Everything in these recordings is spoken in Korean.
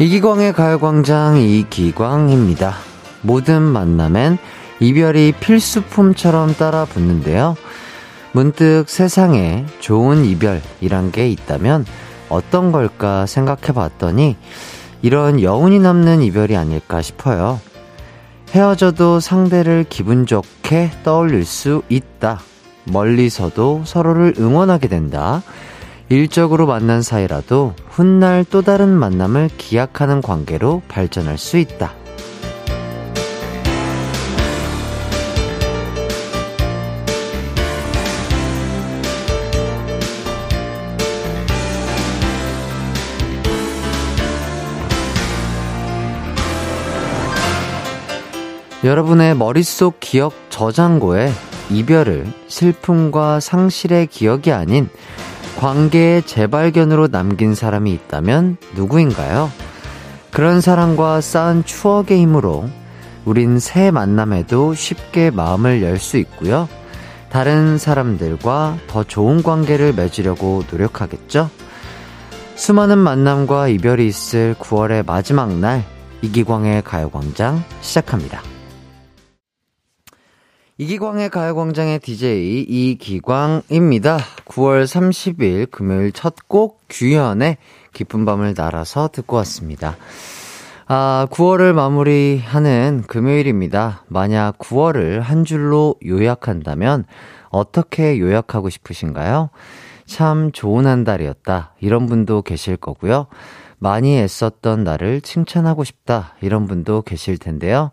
이기광의 가요광장 이기광입니다. 모든 만남엔 이별이 필수품처럼 따라 붙는데요. 문득 세상에 좋은 이별이란 게 있다면 어떤 걸까 생각해 봤더니 이런 여운이 남는 이별이 아닐까 싶어요. 헤어져도 상대를 기분 좋게 떠올릴 수 있다. 멀리서도 서로를 응원하게 된다. 일적으로 만난 사이라도 훗날 또 다른 만남을 기약하는 관계로 발전할 수 있다. 여러분의 머릿속 기억 저장고에 이별을 슬픔과 상실의 기억이 아닌 관계의 재발견으로 남긴 사람이 있다면 누구인가요? 그런 사람과 쌓은 추억의 힘으로 우린 새 만남에도 쉽게 마음을 열 수 있고요. 다른 사람들과 더 좋은 관계를 맺으려고 노력하겠죠? 수많은 만남과 이별이 있을 9월의 마지막 날, 이기광의 가요광장 시작합니다. 이기광의 가요광장의 DJ 이기광입니다. 9월 30일 금요일 첫 곡 규현의 깊은 밤을 날아서 듣고 왔습니다. 9월을 마무리하는 금요일입니다. 만약 9월을 한 줄로 요약한다면 어떻게 요약하고 싶으신가요? 참 좋은 한 달이었다, 이런 분도 계실 거고요. 많이 애썼던 나를 칭찬하고 싶다, 이런 분도 계실 텐데요.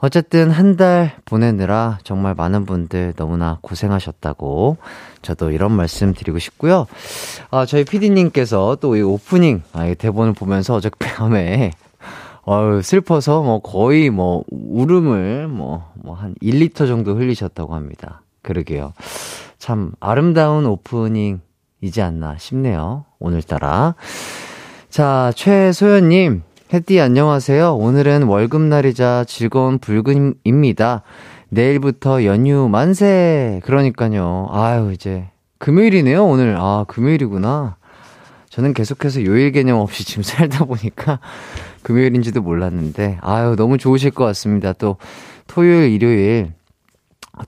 어쨌든 한 달 보내느라 정말 많은 분들 너무나 고생하셨다고 저도 이런 말씀 드리고 싶고요. 저희 PD님께서 또 이 오프닝 대본을 보면서 어젯밤에 슬퍼서 거의 울음을 한 1리터 정도 흘리셨다고 합니다. 그러게요. 참 아름다운 오프닝이지 않나 싶네요, 오늘따라. 자, 최소연님, 햇띠 안녕하세요. 오늘은 월급날이자 즐거운 불금입니다. 내일부터 연휴 만세. 그러니까요. 아유, 이제 금요일이네요, 오늘. 금요일이구나. 저는 계속해서 요일 개념 없이 지금 살다 보니까 금요일인지도 몰랐는데, 아유, 너무 좋으실 것 같습니다. 또 토요일, 일요일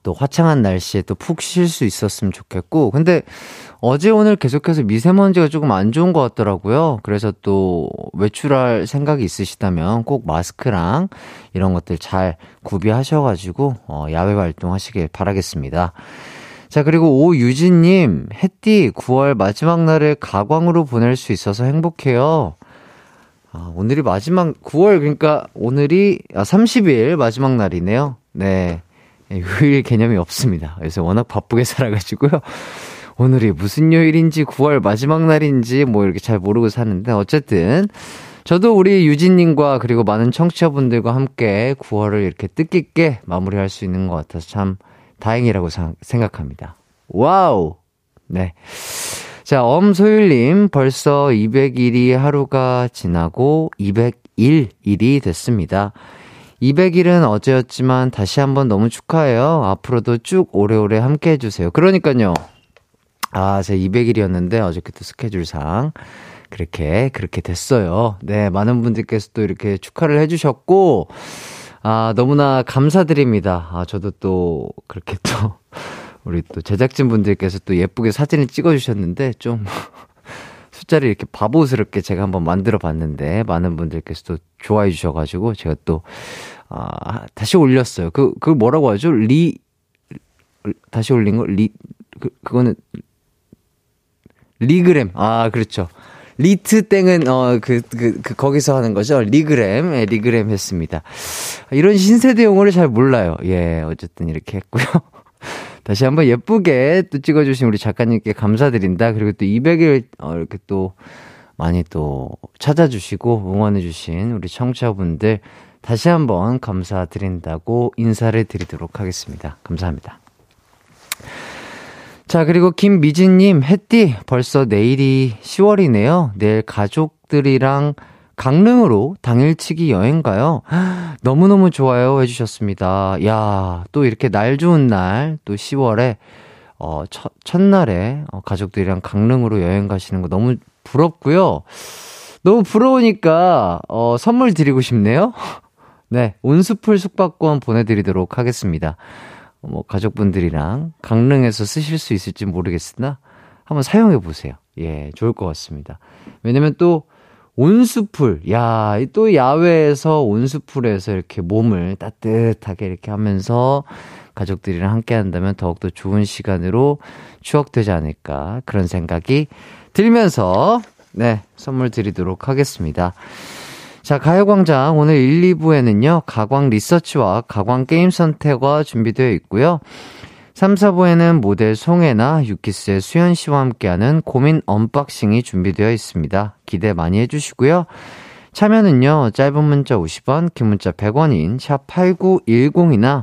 또 화창한 날씨에 또 푹 쉴 수 있었으면 좋겠고, 근데 어제 오늘 계속해서 미세먼지가 조금 안 좋은 것 같더라고요. 그래서 또 외출할 생각이 있으시다면 꼭 마스크랑 이런 것들 잘 구비하셔가지고 야외 활동하시길 바라겠습니다. 자, 그리고 오유진님, 햇띠 9월 마지막 날을 가광으로 보낼 수 있어서 행복해요. 오늘이 마지막 9월, 그러니까 오늘이 30일 마지막 날이네요. 네, 요일 개념이 없습니다. 그래서 워낙 바쁘게 살아가지고요. 오늘이 무슨 요일인지 9월 마지막 날인지 이렇게 잘 모르고 사는데, 어쨌든 저도 우리 유진님과 그리고 많은 청취자분들과 함께 9월을 이렇게 뜻깊게 마무리할 수 있는 것 같아서 참 다행이라고 생각합니다. 와우! 네. 자, 엄소율님, 벌써 201이 하루가 지나고 201일이 됐습니다. 200일은 어제였지만 다시 한번 너무 축하해요. 앞으로도 쭉 오래오래 함께 해주세요. 그러니까요. 제 200일이었는데 어저께 또 스케줄상 그렇게 됐어요. 네, 많은 분들께서 또 이렇게 축하를 해주셨고, 너무나 감사드립니다. 저도 또 그렇게 또 우리 또 제작진 분들께서 또 예쁘게 사진을 찍어주셨는데 좀 숫자를 이렇게 바보스럽게 제가 한번 만들어 봤는데 많은 분들께서도 좋아해 주셔가지고 제가 또 다시 올렸어요. 그걸 뭐라고 하죠? 다시 올린 거? 그거는 리그램. 그렇죠. 리트 땡은 거기서 하는 거죠. 리그램. 예, 리그램 했습니다. 이런 신세대 용어를 잘 몰라요. 예, 어쨌든 이렇게 했고요. 다시 한번 예쁘게 또 찍어주신 우리 작가님께 감사드린다. 그리고 또 200일 이렇게 또 많이 또 찾아주시고 응원해주신 우리 청취자분들 다시 한번 감사드린다고 인사를 드리도록 하겠습니다. 감사합니다. 자, 그리고 김미진님, 햇띠 벌써 내일이 10월이네요. 내일 가족들이랑 강릉으로 당일치기 여행 가요. 너무너무 좋아요 해주셨습니다. 야, 또 이렇게 날 좋은 날, 또 10월에 첫날에 가족들이랑 강릉으로 여행 가시는 거 너무 부럽고요. 너무 부러우니까 선물 드리고 싶네요. 네, 온수풀 숙박권 보내드리도록 하겠습니다. 뭐 가족분들이랑 강릉에서 쓰실 수 있을지 모르겠으나 한번 사용해 보세요. 예, 좋을 것 같습니다. 왜냐면 또 온수풀, 야, 또 야외에서 온수풀에서 이렇게 몸을 따뜻하게 이렇게 하면서 가족들이랑 함께 한다면 더욱더 좋은 시간으로 추억되지 않을까 그런 생각이 들면서 네, 선물 드리도록 하겠습니다. 자, 가요광장 오늘 1, 2부에는요 가광 리서치와 가광 게임 선택과 준비되어 있고요. 3, 4부에는 모델 송혜나, 유키스의 수현씨와 함께하는 고민 언박싱이 준비되어 있습니다. 기대 많이 해주시고요. 참여는요 짧은 문자 50원, 긴 문자 100원인 샵8910이나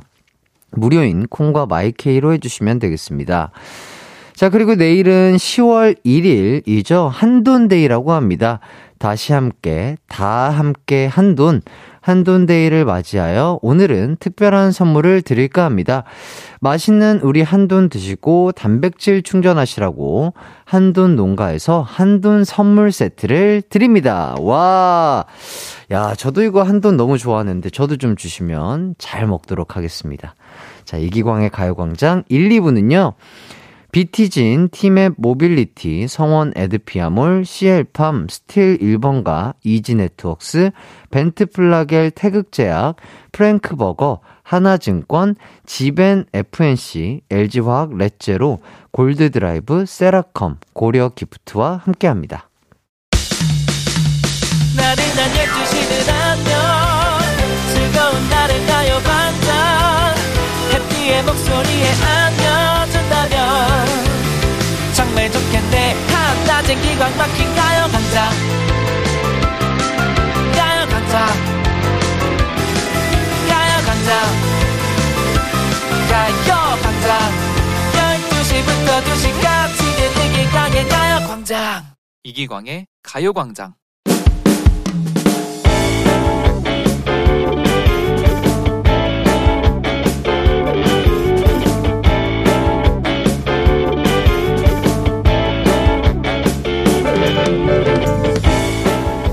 무료인 콩과 마이케이로 해주시면 되겠습니다. 자, 그리고 내일은 10월 1일이죠. 한돈데이라고 합니다. 다시 함께, 다 함께 한돈, 한돈데이를 맞이하여 오늘은 특별한 선물을 드릴까 합니다. 맛있는 우리 한돈 드시고 단백질 충전하시라고 한돈 농가에서 한돈 선물 세트를 드립니다. 와, 야, 저도 이거 한돈 너무 좋아하는데 저도 좀 주시면 잘 먹도록 하겠습니다. 자, 이기광의 가요광장 1, 2부는요. 비티진, 팀앱 모빌리티, 성원 에드피아몰, CL팜, 스틸 1번가, 이지네트웍스, 벤트플라겔 태극제약, 프랭크버거, 하나증권, 지벤 FNC, LG화학 렛제로, 골드드라이브, 세라컴, 고려기프트와 함께합니다. 나를 달려주시는 안녕 즐거운 날을 가요광장 해피의 목소리에 안겨준다면 정말 좋겠네. 한낮엔 기광 막힌 가요광장 가요광장 가요광장 가요광장 12시부터 2시까지는 이기광의 가요광장. 이기광의 가요광장.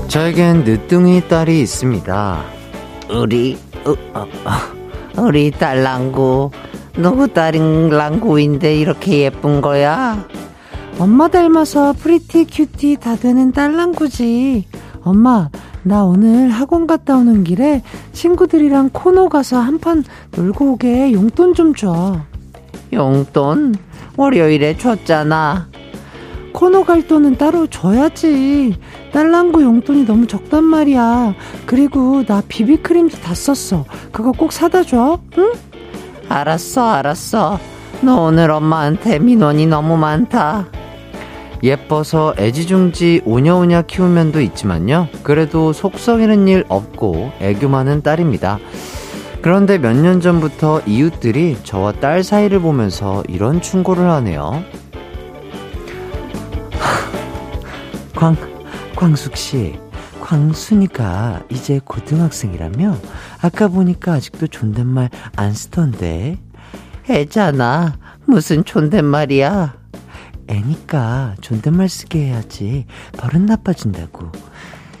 저에겐 늦둥이 딸이 있습니다. 우리 딸랑구 누구 딸랑구인데 이렇게 예쁜 거야? 엄마 닮아서 프리티 큐티 다 되는 딸랑구지. 엄마, 나 오늘 학원 갔다 오는 길에 친구들이랑 코노 가서 한판 놀고 오게 용돈 좀 줘. 용돈? 월요일에 줬잖아. 코너 갈 돈은 따로 줘야지. 딸랑구 용돈이 너무 적단 말이야. 그리고 나 비비크림도 다 썼어. 그거 꼭 사다 줘. 응? 알았어. 너 오늘 엄마한테 민원이 너무 많다. 예뻐서 애지중지 오냐오냐 키우면도 있지만요. 그래도 속썩이는 일 없고 애교 많은 딸입니다. 그런데 몇 년 전부터 이웃들이 저와 딸 사이를 보면서 이런 충고를 하네요. 광숙씨, 광순이가 이제 고등학생이라며? 아까 보니까 아직도 존댓말 안 쓰던데. 애잖아. 무슨 존댓말이야. 애니까 존댓말 쓰게 해야지. 버릇 나빠진다고.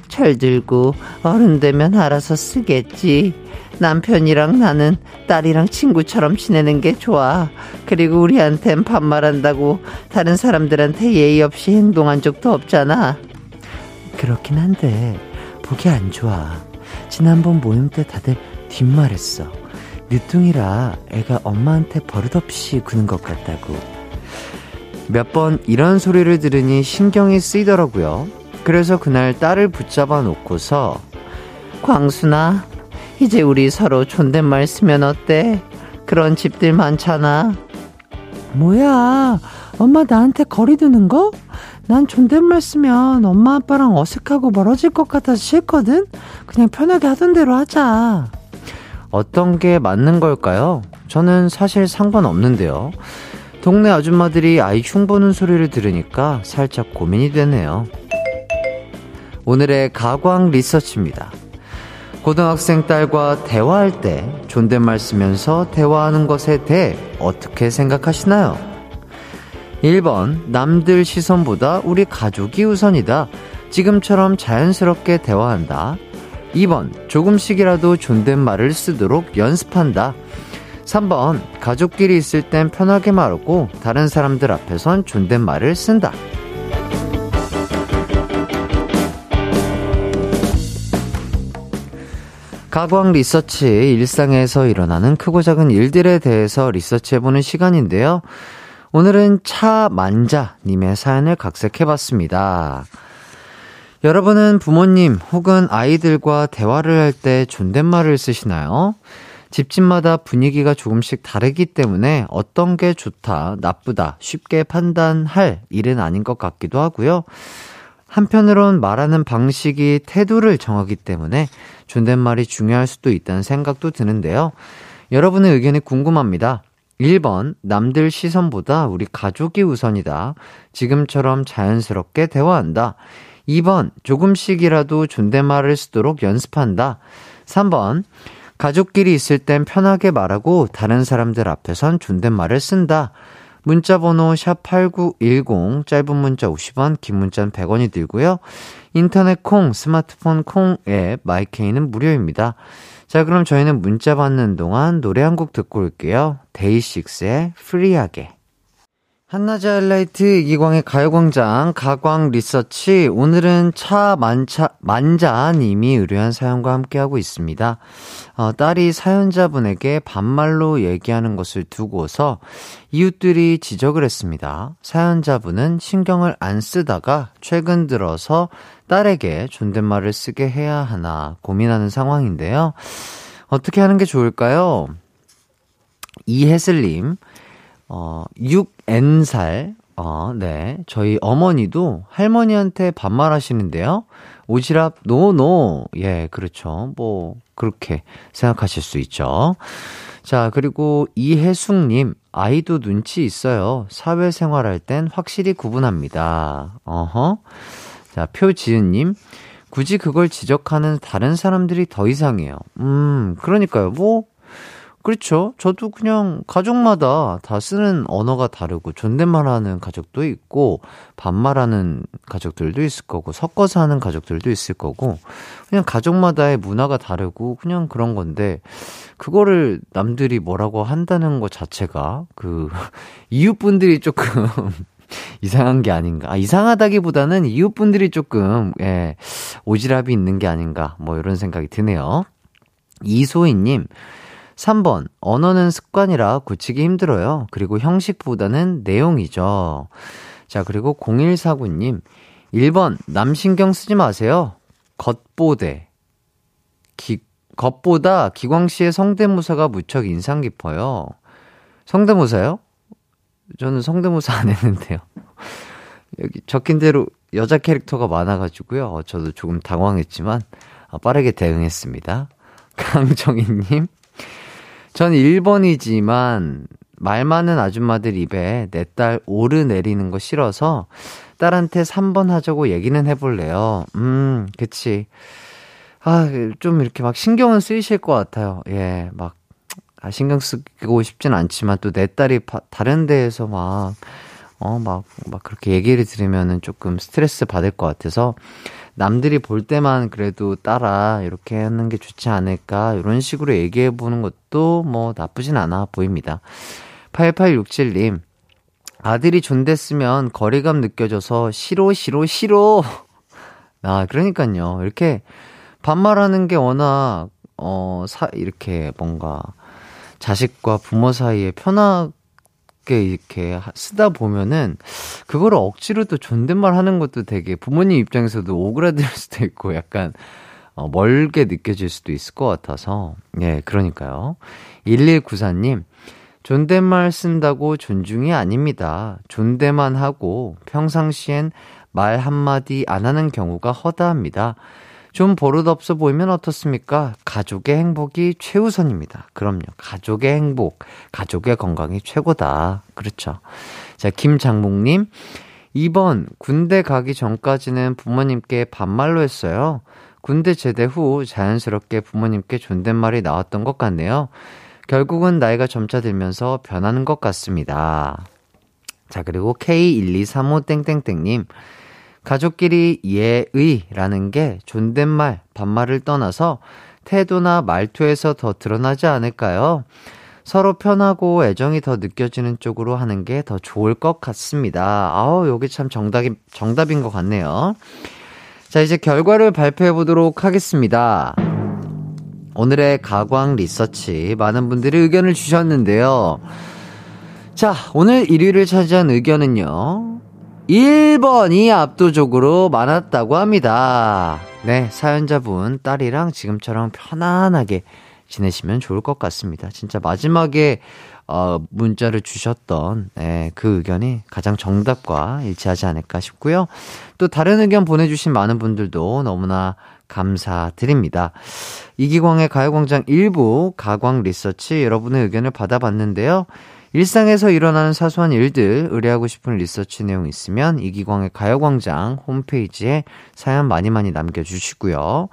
철 들고 어른 되면 알아서 쓰겠지. 남편이랑 나는 딸이랑 친구처럼 지내는 게 좋아. 그리고 우리한텐 반말한다고 다른 사람들한테 예의 없이 행동한 적도 없잖아. 그렇긴 한데 보기 안 좋아. 지난번 모임 때 다들 뒷말했어. 늦둥이라 애가 엄마한테 버릇없이 구는 것 같다고. 몇 번 이런 소리를 들으니 신경이 쓰이더라고요. 그래서 그날 딸을 붙잡아 놓고서 광순아, 이제 우리 서로 존댓말 쓰면 어때? 그런 집들 많잖아. 뭐야, 엄마 나한테 거리 두는 거? 난 존댓말 쓰면 엄마 아빠랑 어색하고 멀어질 것 같아서 싫거든? 그냥 편하게 하던 대로 하자. 어떤 게 맞는 걸까요? 저는 사실 상관없는데요. 동네 아줌마들이 아이 흉보는 소리를 들으니까 살짝 고민이 되네요. 오늘의 가광 리서치입니다. 고등학생 딸과 대화할 때 존댓말 쓰면서 대화하는 것에 대해 어떻게 생각하시나요? 1번, 남들 시선보다 우리 가족이 우선이다. 지금처럼 자연스럽게 대화한다. 2번 조금씩이라도 존댓말을 쓰도록 연습한다. 3번 가족끼리 있을 땐 편하게 말하고 다른 사람들 앞에선 존댓말을 쓴다. 가광 리서치, 일상에서 일어나는 크고 작은 일들에 대해서 리서치해보는 시간인데요. 오늘은 차만자님의 사연을 각색해봤습니다. 여러분은 부모님 혹은 아이들과 대화를 할 때 존댓말을 쓰시나요? 집집마다 분위기가 조금씩 다르기 때문에 어떤 게 좋다, 나쁘다 쉽게 판단할 일은 아닌 것 같기도 하고요. 한편으론 말하는 방식이 태도를 정하기 때문에 존댓말이 중요할 수도 있다는 생각도 드는데요. 여러분의 의견이 궁금합니다. 1번, 남들 시선보다 우리 가족이 우선이다. 지금처럼 자연스럽게 대화한다. 2번, 조금씩이라도 존댓말을 쓰도록 연습한다. 3번, 가족끼리 있을 땐 편하게 말하고 다른 사람들 앞에선 존댓말을 쓴다. 문자번호 샵8910, 짧은 문자 50원, 긴 문자는 100원이 들고요. 인터넷 콩, 스마트폰 콩 앱, 마이케이는 무료입니다. 자, 그럼 저희는 문자 받는 동안 노래 한 곡 듣고 올게요. 데이식스의 프리하게. 한낮의 하이라이트 이기광의 가요광장 가광 리서치, 오늘은 차만자님이 의뢰한 사연과 함께하고 있습니다. 딸이 사연자분에게 반말로 얘기하는 것을 두고서 이웃들이 지적을 했습니다. 사연자분은 신경을 안 쓰다가 최근 들어서 딸에게 존댓말을 쓰게 해야 하나 고민하는 상황인데요. 어떻게 하는 게 좋을까요? 이혜슬님, 6N살, 네. 저희 어머니도 할머니한테 반말하시는데요. 오지랖, 노노. 예, 그렇죠. 뭐, 그렇게 생각하실 수 있죠. 자, 그리고 이혜숙님, 아이도 눈치 있어요. 사회생활할 땐 확실히 구분합니다. 어허. 자, 표지은님, 굳이 그걸 지적하는 다른 사람들이 더 이상해요. 그러니까요. 뭐, 그렇죠. 저도 그냥 가족마다 다 쓰는 언어가 다르고 존댓말하는 가족도 있고 반말하는 가족들도 있을 거고 섞어서 하는 가족들도 있을 거고 그냥 가족마다의 문화가 다르고 그냥 그런 건데 그거를 남들이 뭐라고 한다는 것 자체가 그 이웃분들이 조금 이상한 게 아닌가. 이상하다기보다는 이웃분들이 조금 오지랖이 있는 게 아닌가 뭐 이런 생각이 드네요. 이소희님, 3번, 언어는 습관이라 고치기 힘들어요. 그리고 형식보다는 내용이죠. 자, 그리고 0149님, 1번, 남 신경 쓰지 마세요. 겉보다 기광 씨의 성대모사가 무척 인상 깊어요. 성대모사요? 저는 성대모사 안 했는데요. 여기 적힌 대로 여자 캐릭터가 많아가지고요. 저도 조금 당황했지만 빠르게 대응했습니다. 강정희님, 전 1번이지만 말 많은 아줌마들 입에 내 딸 오르내리는 거 싫어서 딸한테 3번 하자고 얘기는 해볼래요. 그치. 아, 좀 이렇게 막 신경은 쓰이실 것 같아요. 예, 막 신경 쓰고 싶진 않지만 또 내 딸이 다른 데에서 막 그렇게 얘기를 들으면은 조금 스트레스 받을 것 같아서 남들이 볼 때만 그래도 따라 이렇게 하는 게 좋지 않을까 이런 식으로 얘기해 보는 것도 뭐 나쁘진 않아 보입니다. 8867님, 아들이 존댓 쓰면 거리감 느껴져서 싫어. 아, 그러니까요. 이렇게 반말하는 게 워낙 이렇게 뭔가 자식과 부모 사이에 이렇게 쓰다 보면은 그거를 억지로 또 존댓말 하는 것도 되게 부모님 입장에서도 오그라들 수도 있고 약간 멀게 느껴질 수도 있을 것 같아서. 예, 그러니까요. 1194님, 존댓말 쓴다고 존중이 아닙니다. 존대만 하고 평상시엔 말 한마디 안 하는 경우가 허다합니다. 좀 버릇없어 보이면 어떻습니까? 가족의 행복이 최우선입니다. 그럼요. 가족의 행복, 가족의 건강이 최고다. 그렇죠. 자, 김장목님, 2번, 군대 가기 전까지는 부모님께 반말로 했어요. 군대 제대 후 자연스럽게 부모님께 존댓말이 나왔던 것 같네요. 결국은 나이가 점차 들면서 변하는 것 같습니다. 자, 그리고 K1235님, 가족끼리 예의라는 게 존댓말, 반말을 떠나서 태도나 말투에서 더 드러나지 않을까요? 서로 편하고 애정이 더 느껴지는 쪽으로 하는 게 더 좋을 것 같습니다. 아우, 여기 참 정답인 것 같네요. 자, 이제 결과를 발표해 보도록 하겠습니다. 오늘의 가광 리서치, 많은 분들이 의견을 주셨는데요. 자, 오늘 1위를 차지한 의견은요, 1번이 압도적으로 많았다고 합니다. 네, 사연자분 딸이랑 지금처럼 편안하게 지내시면 좋을 것 같습니다. 진짜 마지막에 문자를 주셨던 그 의견이 가장 정답과 일치하지 않을까 싶고요. 또 다른 의견 보내주신 많은 분들도 너무나 감사드립니다. 이기광의 가요광장 1부 가광 리서치, 여러분의 의견을 받아봤는데요. 일상에서 일어나는 사소한 일들, 의뢰하고 싶은 리서치 내용 있으면 이기광의 가요광장 홈페이지에 사연 많이 많이 남겨주시고요.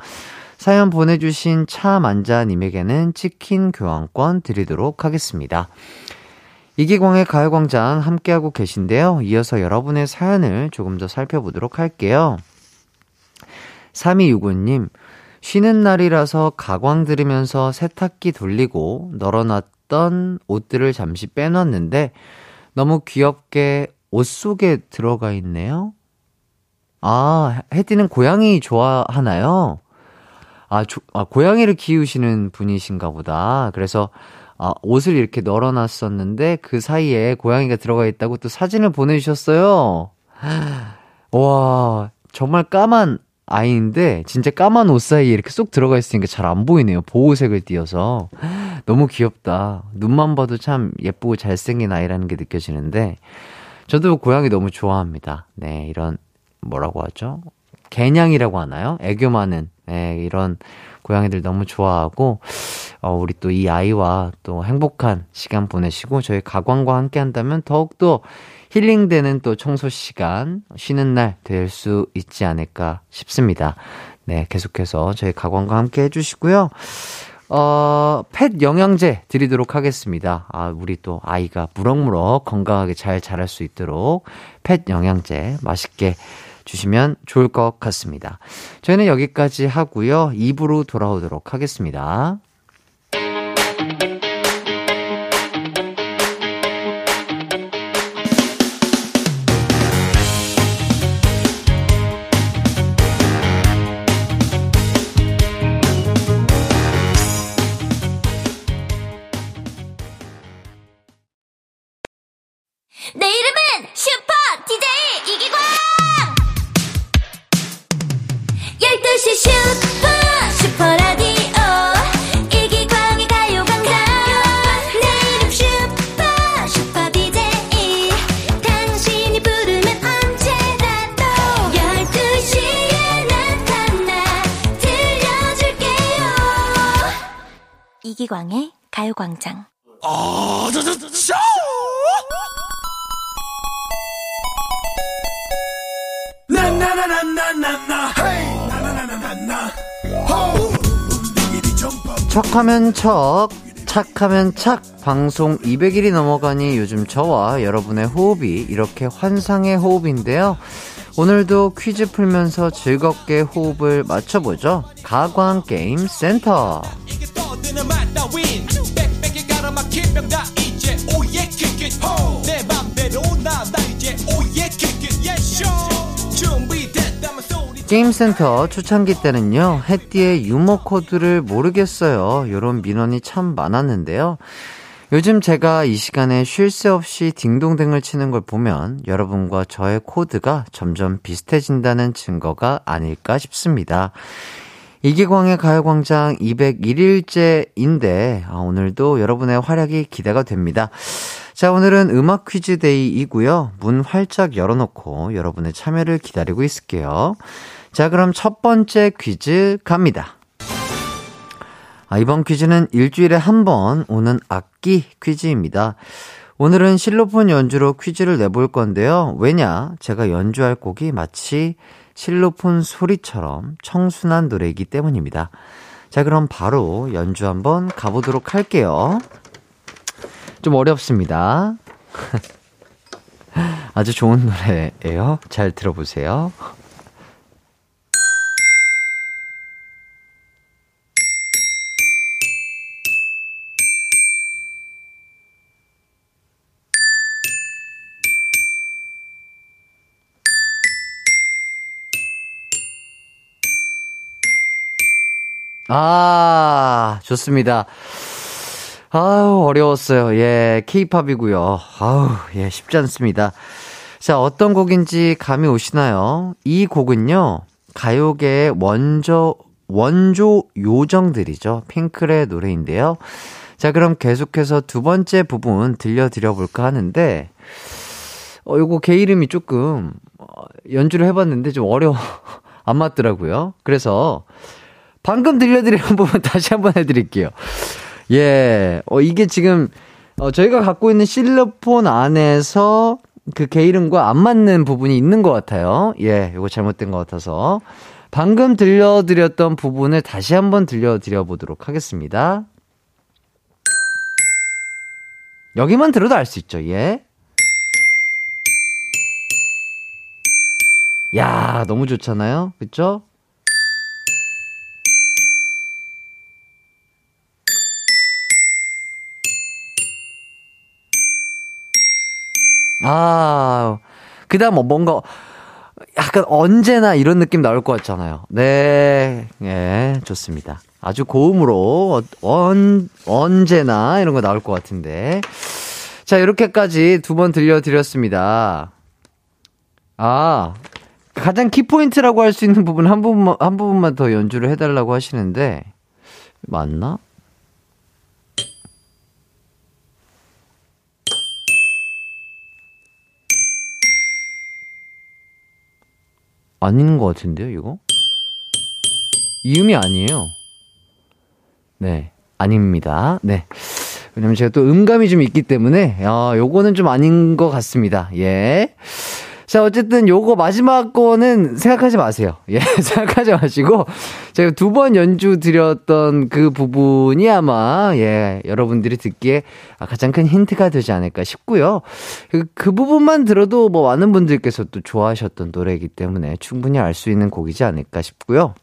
사연 보내주신 차만자님에게는 치킨 교환권 드리도록 하겠습니다. 이기광의 가요광장 함께하고 계신데요. 이어서 여러분의 사연을 조금 더 살펴보도록 할게요. 3265님, 쉬는 날이라서 가광 들으면서 세탁기 돌리고 널어놨던 옷들을 잠시 빼놨는데 너무 귀엽게 옷 속에 들어가 있네요. 아, 혜띠는 고양이 좋아하나요? 고양이를 키우시는 분이신가 보다. 그래서 옷을 이렇게 널어놨었는데 그 사이에 고양이가 들어가 있다고 또 사진을 보내주셨어요. 와, 정말 까만 아이인데 진짜 까만 옷 사이에 이렇게 쏙 들어가 있으니까 잘 안 보이네요. 보호색을 띄어서. 너무 귀엽다. 눈만 봐도 참 예쁘고 잘생긴 아이라는 게 느껴지는데, 저도 고양이 너무 좋아합니다. 네, 이런, 뭐라고 하죠? 개냥이라고 하나요? 애교 많은, 네, 이런 고양이들 너무 좋아하고, 우리 또 이 아이와 또 행복한 시간 보내시고, 저희 가광과 함께 한다면 더욱더 힐링되는 또 청소 시간, 쉬는 날 될 수 있지 않을까 싶습니다. 네, 계속해서 저희 가광과 함께 해주시고요. 펫 영양제 드리도록 하겠습니다. 우리 또 아이가 무럭무럭 건강하게 잘 자랄 수 있도록 펫 영양제 맛있게 주시면 좋을 것 같습니다. 저희는 여기까지 하고요. 2부로 돌아오도록 하겠습니다. 이기광의 가요광장. 척하면 척, 착하면 착. 방송 200일이 넘어가니 요즘 저와 여러분의 호흡이 이렇게 환상의 호흡인데요. 오늘도 퀴즈 풀면서 즐겁게 호흡을 맞춰보죠. 가광게임센터. 게임센터 초창기 때는요, 해띠의 유머 코드를 모르겠어요, 요런 민원이 참 많았는데요. 요즘 제가 이 시간에 쉴 새 없이 딩동댕을 치는 걸 보면 여러분과 저의 코드가 점점 비슷해진다는 증거가 아닐까 싶습니다. 이기광의 가요광장 201일째인데 오늘도 여러분의 활약이 기대가 됩니다. 자, 오늘은 음악 퀴즈 데이이고요. 문 활짝 열어놓고 여러분의 참여를 기다리고 있을게요. 자, 그럼 첫 번째 퀴즈 갑니다. 이번 퀴즈는 일주일에 한 번 오는 악기 퀴즈입니다. 오늘은 실로폰 연주로 퀴즈를 내볼 건데요. 왜냐? 제가 연주할 곡이 마치 실로폰 소리처럼 청순한 노래이기 때문입니다. 자, 그럼 바로 연주 한번 가보도록 할게요. 좀 어렵습니다. 아주 좋은 노래예요. 잘 들어보세요. 아, 좋습니다. 아우, 어려웠어요. 예, K-팝이고요. 아우, 예, 쉽지 않습니다. 자, 어떤 곡인지 감이 오시나요? 이 곡은요, 가요계의 원조 요정들이죠. 핑클의 노래인데요. 자, 그럼 계속해서 두 번째 부분 들려드려볼까 하는데, 요거 개 이름이 조금 연주를 해봤는데 좀 어려워. 안 맞더라고요. 그래서 방금 들려드리는 부분 다시 한번 해드릴게요. 예, 이게 지금 저희가 갖고 있는 실로폰 안에서 그 개 이름과 안 맞는 부분이 있는 것 같아요. 예, 요거 잘못된 것 같아서 방금 들려드렸던 부분을 다시 한번 들려드려보도록 하겠습니다. 여기만 들어도 알 수 있죠. 예. 야, 너무 좋잖아요. 그쵸? 아, 그 다음 뭔가 약간 언제나 이런 느낌 나올 것 같잖아요. 네, 예, 좋습니다. 아주 고음으로 언제나 이런 거 나올 것 같은데. 자, 이렇게까지 두 번 들려드렸습니다. 아, 가장 키포인트라고 할 수 있는 부분 한 부분만 더 연주를 해달라고 하시는데, 맞나? 아닌 것 같은데요, 이거? 이 음이 아니에요. 네, 아닙니다. 네. 왜냐면 제가 또 음감이 좀 있기 때문에, 요거는 좀 아닌 것 같습니다. 예. 자, 어쨌든 요거 마지막 거는 생각하지 마세요. 예, 생각하지 마시고, 제가 두 번 연주 드렸던 그 부분이 아마, 예, 여러분들이 듣기에 가장 큰 힌트가 되지 않을까 싶고요. 그 부분만 들어도 뭐 많은 분들께서 또 좋아하셨던 노래이기 때문에 충분히 알 수 있는 곡이지 않을까 싶고요.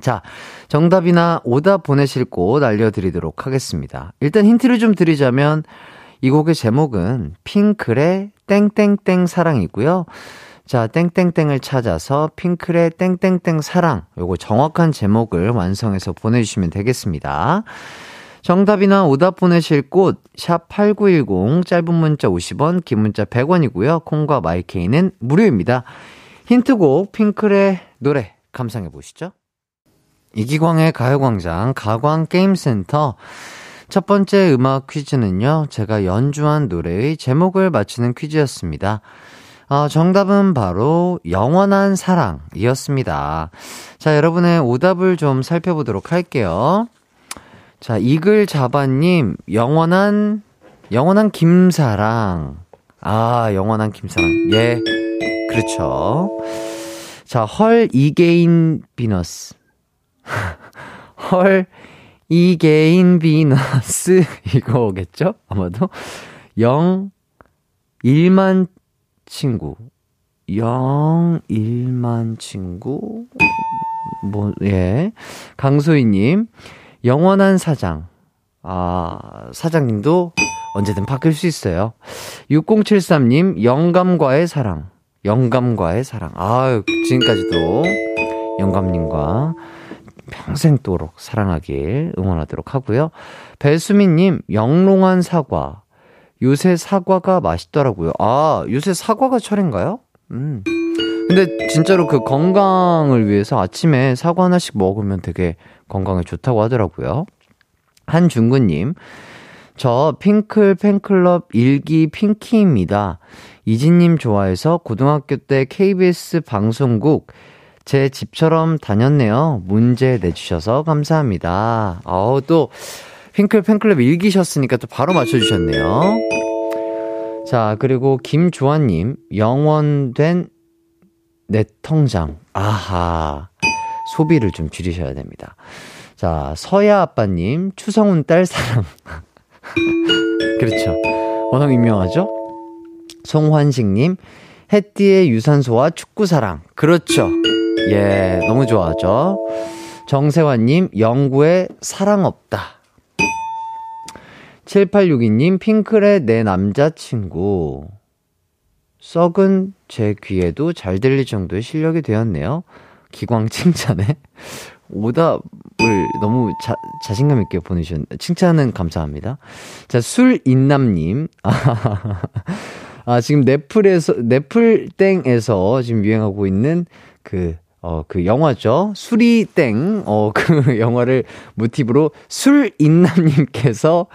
자, 정답이나 오답 보내실 곳 알려드리도록 하겠습니다. 일단 힌트를 좀 드리자면, 이 곡의 제목은 핑클의 땡땡땡 사랑이고요. 자, 땡땡땡을 찾아서 핑클의 땡땡땡 사랑, 요거 정확한 제목을 완성해서 보내주시면 되겠습니다. 정답이나 오답 보내실 곳 샵 8910, 짧은 문자 50원, 긴 문자 100원이고요. 콩과 마이케이는 무료입니다. 힌트곡 핑클의 노래 감상해 보시죠. 이기광의 가요광장 가광게임센터 첫 번째 음악 퀴즈는요, 제가 연주한 노래의 제목을 맞히는 퀴즈였습니다. 정답은 바로 영원한 사랑이었습니다. 자, 여러분의 오답을 좀 살펴보도록 할게요. 자, 이글자바님, 영원한 김사랑. 아, 영원한 김사랑. 예, 그렇죠. 자, 헐 이게인 비너스. 헐 이게인 비너스, 이거 오겠죠? 아마도. 1만 친구. 1만 친구. 뭐, 예. 강소희님, 영원한 사장. 아, 사장님도 언제든 바뀔 수 있어요. 6073님, 영감과의 사랑. 영감과의 사랑. 아유, 지금까지도 영감님과 평생도록 사랑하길 응원하도록 하고요. 배수민님, 영롱한 사과. 요새 사과가 맛있더라고요. 아, 요새 사과가 철인가요? 근데 진짜로 그 건강을 위해서 아침에 사과 하나씩 먹으면 되게 건강에 좋다고 하더라고요. 한중근님, 저 핑클 팬클럽 1기 핑키입니다. 이진님 좋아해서 고등학교 때 KBS 방송국 제 집처럼 다녔네요. 문제 내주셔서 감사합니다. 또 핑클 팬클럽 일기셨으니까 또 바로 맞춰주셨네요. 자, 그리고 김조아님, 영원된 내 통장. 아하, 소비를 좀 줄이셔야 됩니다. 자, 서야 아빠님, 추성훈 딸 사랑. 그렇죠, 워낙 유명하죠. 송환식님, 햇띠의 유산소와 축구 사랑. 그렇죠, 예, 너무 좋아하죠. 정세환님, 영구의 사랑 없다. 7862님, 핑클의 내 남자친구. 썩은 제 귀에도 잘 들릴 정도의 실력이 되었네요. 기광 칭찬에 오답을 멘트를 너무 자신감 있게 보내주셨는데 칭찬은 감사합니다. 자, 술인남님. 아, 지금 넷플땡에서 지금 유행하고 있는 그 영화죠. 수리땡. 그 영화를 모티브로 술인남님께서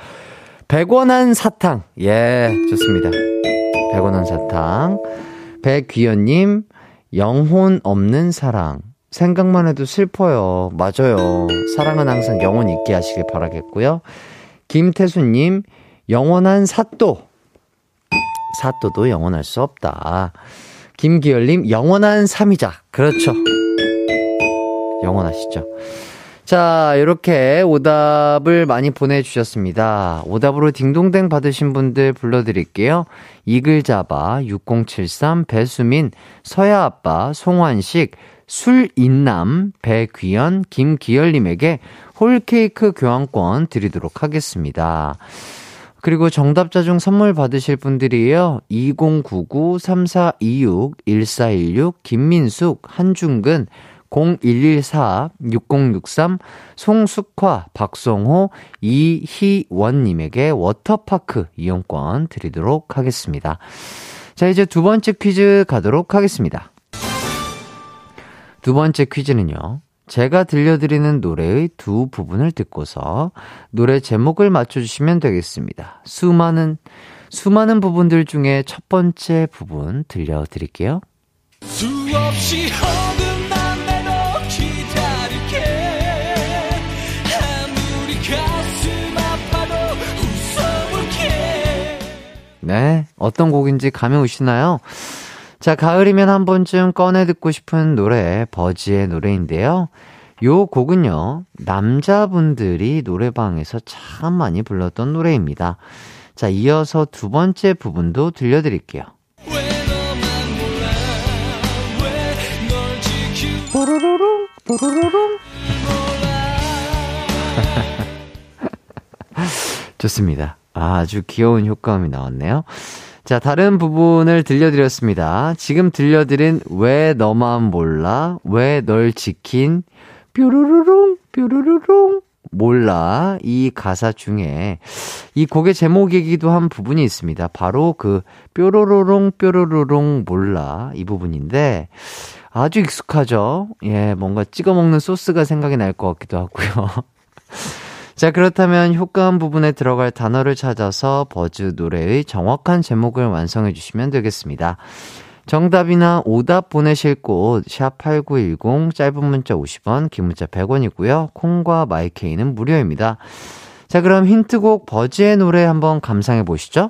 100원 한 사탕. 예, 좋습니다. 100원 한 사탕. 백귀현님, 영혼 없는 사랑. 생각만 해도 슬퍼요. 맞아요. 사랑은 항상 영혼 있게 하시길 바라겠고요. 김태수님, 영원한 사또. 사또도 영원할 수 없다. 김기열님, 영원한 삼이자. 그렇죠. 영원하시죠. 자, 이렇게 오답을 많이 보내주셨습니다. 오답으로 딩동댕 받으신 분들 불러드릴게요. 이글자바, 6073, 배수민, 서야아빠, 송환식, 술인남, 배귀연, 김기열님에게 홀케이크 교환권 드리도록 하겠습니다. 그리고 정답자 중 선물 받으실 분들이에요. 2099-3426-1416 김민숙, 한중근, 0114-6063 송숙화, 박성호, 이희원님에게 워터파크 이용권 드리도록 하겠습니다. 자, 이제 두 번째 퀴즈 가도록 하겠습니다. 두 번째 퀴즈는요, 제가 들려드리는 노래의 두 부분을 듣고서 노래 제목을 맞춰주시면 되겠습니다. 수많은 부분들 중에 첫 번째 부분 들려드릴게요. 수없이 허둥만 내도 기다릴게. 아무리 가슴 아파도 웃어볼게. 네, 어떤 곡인지 감이 오시나요? 자, 가을이면 한 번쯤 꺼내 듣고 싶은 노래, 버즈의 노래인데요. 요 곡은요, 남자분들이 노래방에서 참 많이 불렀던 노래입니다. 자, 이어서 두 번째 부분도 들려드릴게요. 뽀로로롱, 뽀로로롱. 좋습니다. 아주 귀여운 효과음이 나왔네요. 자, 다른 부분을 들려드렸습니다. 지금 들려드린 왜 너만 몰라, 왜 널 지킨, 뾰루루룽, 뾰루루룽, 몰라, 이 가사 중에 이 곡의 제목이기도 한 부분이 있습니다. 바로 그 뾰로로롱, 뾰로로롱, 몰라, 이 부분인데 아주 익숙하죠? 예, 뭔가 찍어 먹는 소스가 생각이 날 것 같기도 하고요. 자, 그렇다면 효과음 부분에 들어갈 단어를 찾아서 버즈 노래의 정확한 제목을 완성해 주시면 되겠습니다. 정답이나 오답 보내실 곳 샵8910, 짧은 문자 50원, 긴 문자 100원이고요. 콩과 마이케이는 무료입니다. 자, 그럼 힌트곡 버즈의 노래 한번 감상해 보시죠.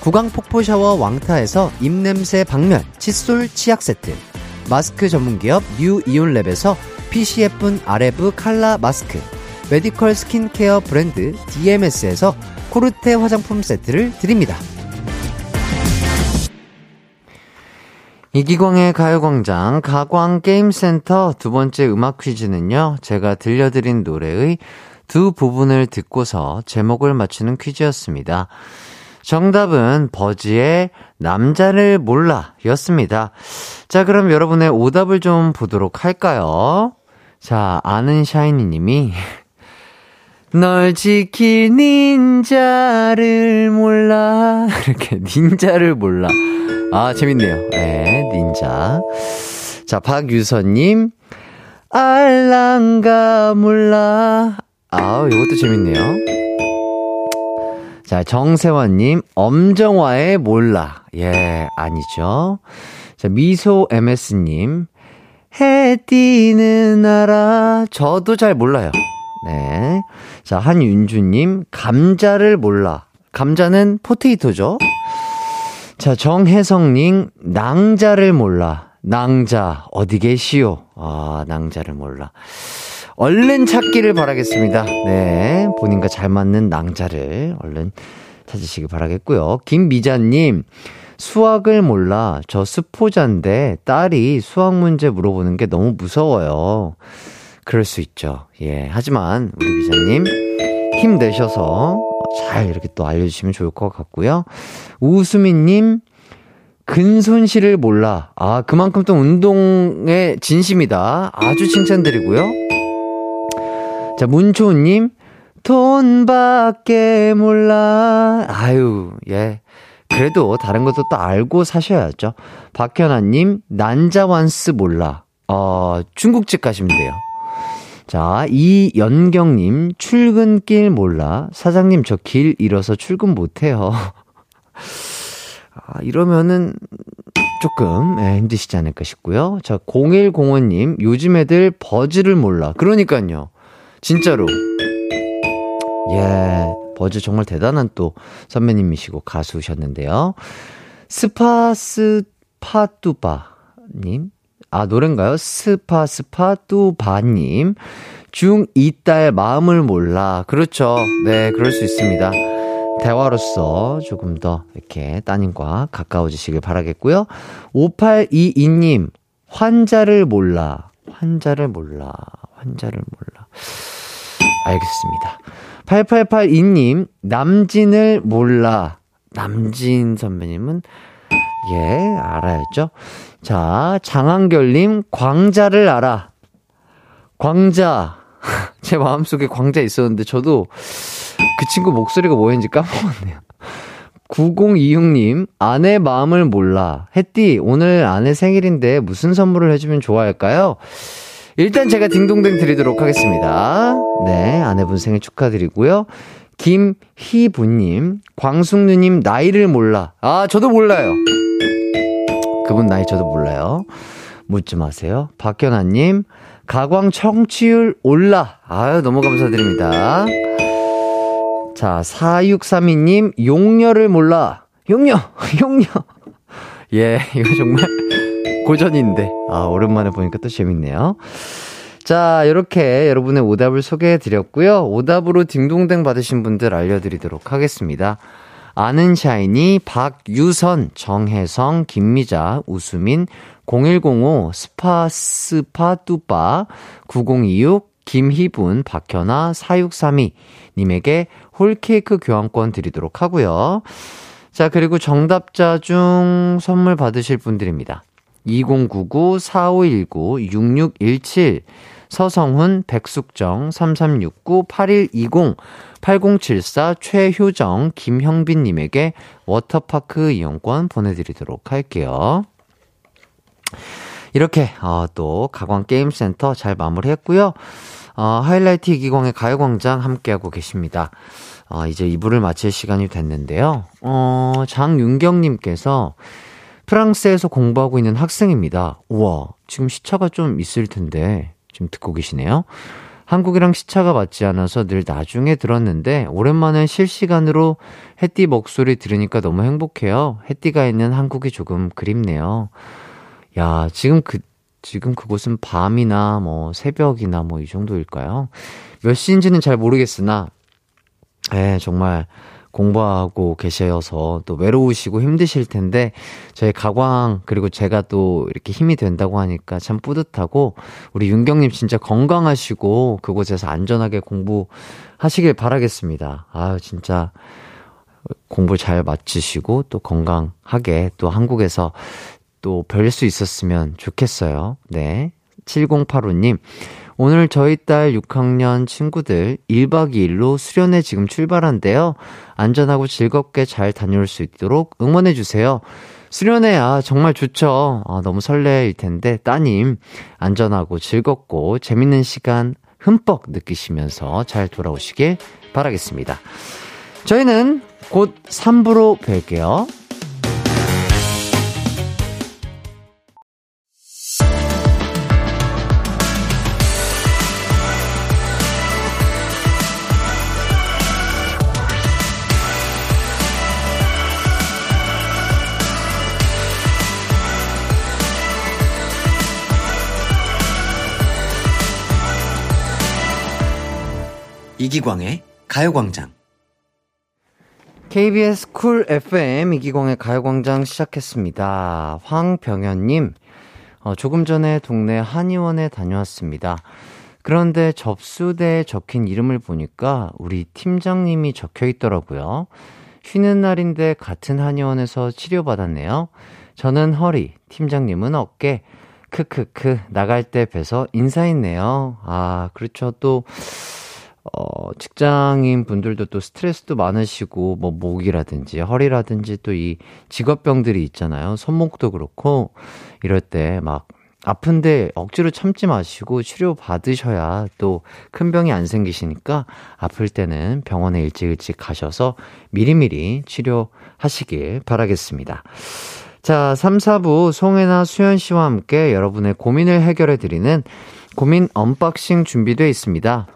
구강폭포 샤워 왕타에서 입냄새 박멸 칫솔 치약 세트, 마스크 전문기업 뉴이온랩에서 PCF 아레브 칼라 마스크, 메디컬 스킨케어 브랜드 DMS에서 코르테 화장품 세트를 드립니다. 이기광의 가요광장 가광게임센터 두 번째 음악 퀴즈는요, 제가 들려드린 노래의 두 부분을 듣고서 제목을 맞추는 퀴즈였습니다. 정답은 버즈의 남자를 몰라 였습니다. 자, 그럼 여러분의 오답을 좀 보도록 할까요? 자, 아는 샤이니님이 널 지킬 닌자를 몰라. 이렇게 닌자를 몰라. 아, 재밌네요. 네, 닌자. 자, 박유선님 알랑가 몰라. 아, 이것도 재밌네요. 자, 정세환님 엄정화의 몰라. 예, 아니죠. 자, 미소 MS님 해 띄는 나라. 저도 잘 몰라요. 네. 자, 한윤주님 감자를 몰라. 감자는 포테이토죠. 자, 정혜성님 낭자를 몰라. 낭자 어디 계시오. 아, 낭자를 몰라. 얼른 찾기를 바라겠습니다. 네, 본인과 잘 맞는 낭자를 얼른 찾으시기 바라겠고요. 김미자님 수학을 몰라. 저 수포자인데 딸이 수학 문제 물어보는 게 너무 무서워요. 그럴 수 있죠. 예, 하지만 우리 미자님 힘내셔서 잘 이렇게 또 알려주시면 좋을 것 같고요. 우수민님 근손실을 몰라. 아, 그만큼 또 운동에 진심이다. 아주 칭찬드리고요. 자, 문초우님 돈밖에 몰라. 아유, 예, 그래도 다른 것도 또 알고 사셔야죠. 박현아님 난자완스 몰라. 중국집 가시면 돼요. 자, 이연경님 출근길 몰라. 사장님 저 길 잃어서 출근 못해요. 아, 이러면은 조금 힘드시지 않을까 싶고요. 자, 0105님 요즘 애들 버즈를 몰라. 그러니까요, 진짜로. 예, 버즈 정말 대단한 또 선배님이시고 가수셨는데요. 스파스파뚜바님, 아, 노래인가요? 스파스파뚜바님 중2 딸 마음을 몰라. 그렇죠. 네, 그럴 수 있습니다. 대화로서 조금 더 이렇게 따님과 가까워지시길 바라겠고요. 5822님 환자를 몰라. 환자를 몰라. 환자를 몰라. 알겠습니다. 8882님 남진을 몰라. 남진 선배님은 예, 알아야죠. 자, 장한결님 광자를 알아. 광자. 제 마음속에 광자 있었는데 저도 그 친구 목소리가 뭐였는지 까먹었네요. 9026님 아내 마음을 몰라. 햇띠 오늘 아내 생일인데 무슨 선물을 해주면 좋아할까요? 일단 제가 딩동댕 드리도록 하겠습니다. 네, 아내분 생일 축하드리고요. 김희부님 광숙누님 나이를 몰라. 아, 저도 몰라요. 그분 나이 저도 몰라요. 묻지 마세요. 박현아님 가광 청취율 올라. 아유, 너무 감사드립니다. 자, 4632님 용녀를 몰라. 용녀. 예, 이거 정말 고전인데, 아, 오랜만에 보니까 또 재밌네요. 자, 이렇게 여러분의 오답을 소개해드렸고요. 오답으로 딩동댕 받으신 분들 알려드리도록 하겠습니다. 아는 샤이니, 박유선, 정혜성, 김미자, 우수민, 0105, 스파스파뚜빠, 9026, 김희분, 박현아, 4632님에게 홀케이크 교환권 드리도록 하고요. 자, 그리고 정답자 중 선물 받으실 분들입니다. 2099-4519-6617 서성훈, 백숙정, 3369-8120 8074 최효정, 김형빈님에게 워터파크 이용권 보내드리도록 할게요. 이렇게 또 가광게임센터 잘 마무리했고요. 하이라이트 이기광의 가요광장 함께하고 계십니다. 이제 2부를 마칠 시간이 됐는데요. 장윤경님께서 프랑스에서 공부하고 있는 학생입니다. 우와, 지금 시차가 좀 있을 텐데 지금 듣고 계시네요. 한국이랑 시차가 맞지 않아서 늘 나중에 들었는데 오랜만에 실시간으로 햇띠 목소리 들으니까 너무 행복해요. 햇띠가 있는 한국이 조금 그립네요. 야, 지금 그곳은 밤이나 뭐 새벽이나 뭐 이 정도일까요? 몇 시인지는 잘 모르겠으나 정말 공부하고 계셔서 또 외로우시고 힘드실 텐데 저희 가광 그리고 제가 또 이렇게 힘이 된다고 하니까 참 뿌듯하고 우리 윤경님 진짜 건강하시고 그곳에서 안전하게 공부하시길 바라겠습니다. 아유, 진짜 공부 잘 마치시고 또 건강하게 또 한국에서 또 뵐 수 있었으면 좋겠어요. 네. 7085님, 오늘 저희 딸 6학년 친구들 1박 2일로 수련회 지금 출발한대요. 안전하고 즐겁게 잘 다녀올 수 있도록 응원해주세요. 수련회, 아, 정말 좋죠. 아, 너무 설레일 텐데, 따님, 안전하고 즐겁고 재밌는 시간 흠뻑 느끼시면서 잘 돌아오시길 바라겠습니다. 저희는 곧 3부로 뵐게요. 이기광의 가요광장. KBS 쿨 FM 이기광의 가요광장 시작했습니다. 황병현님, 조금 전에 동네 한의원에 다녀왔습니다. 그런데 접수대에 적힌 이름을 보니까 우리 팀장님이 적혀 있더라고요. 쉬는 날인데 같은 한의원에서 치료받았네요. 저는 허리, 팀장님은 어깨, 크크크, 나갈 때 뵈서 인사했네요. 아, 그렇죠. 또 직장인 분들도 또 스트레스도 많으시고, 뭐, 목이라든지, 허리라든지, 또 이 직업병들이 있잖아요. 손목도 그렇고, 이럴 때 막, 아픈데 억지로 참지 마시고, 치료 받으셔야 또 큰 병이 안 생기시니까, 아플 때는 병원에 일찍 가셔서 미리미리 치료하시길 바라겠습니다. 자, 3, 4부, 송혜나 수현 씨와 함께 여러분의 고민을 해결해드리는 고민 언박싱 준비되어 있습니다.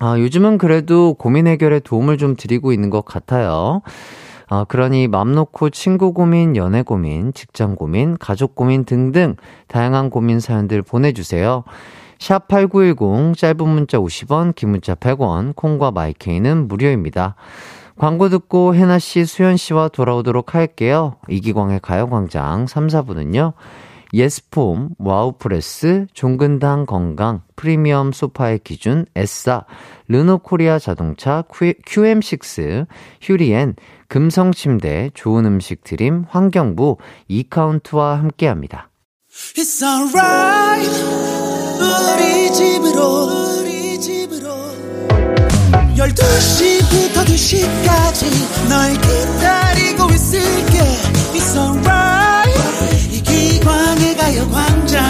아, 요즘은 그래도 고민 해결에 도움을 좀 드리고 있는 것 같아요. 아, 그러니 맘 놓고 친구 고민, 연애 고민, 직장 고민, 가족 고민 등등 다양한 고민 사연들 보내주세요. 샵8910, 짧은 문자 50원, 긴 문자 100원, 콩과 마이케이는 무료입니다. 광고 듣고 해나씨, 수현씨와 돌아오도록 할게요. 이기광의 가요광장 3, 4부는요. 예스폼, 와우프레스, 종근당 건강, 프리미엄 소파의 기준, 에싸, 르노코리아 자동차, QM6, 휴리엔, 금성침대, 좋은 음식 드림, 환경부, 이카운트와 함께합니다. It's alright, 우리 집으로, 우리 집으로. 12시부터 2시까지 널 기다리고 있을게. It's alright. 이기광의 가요광장.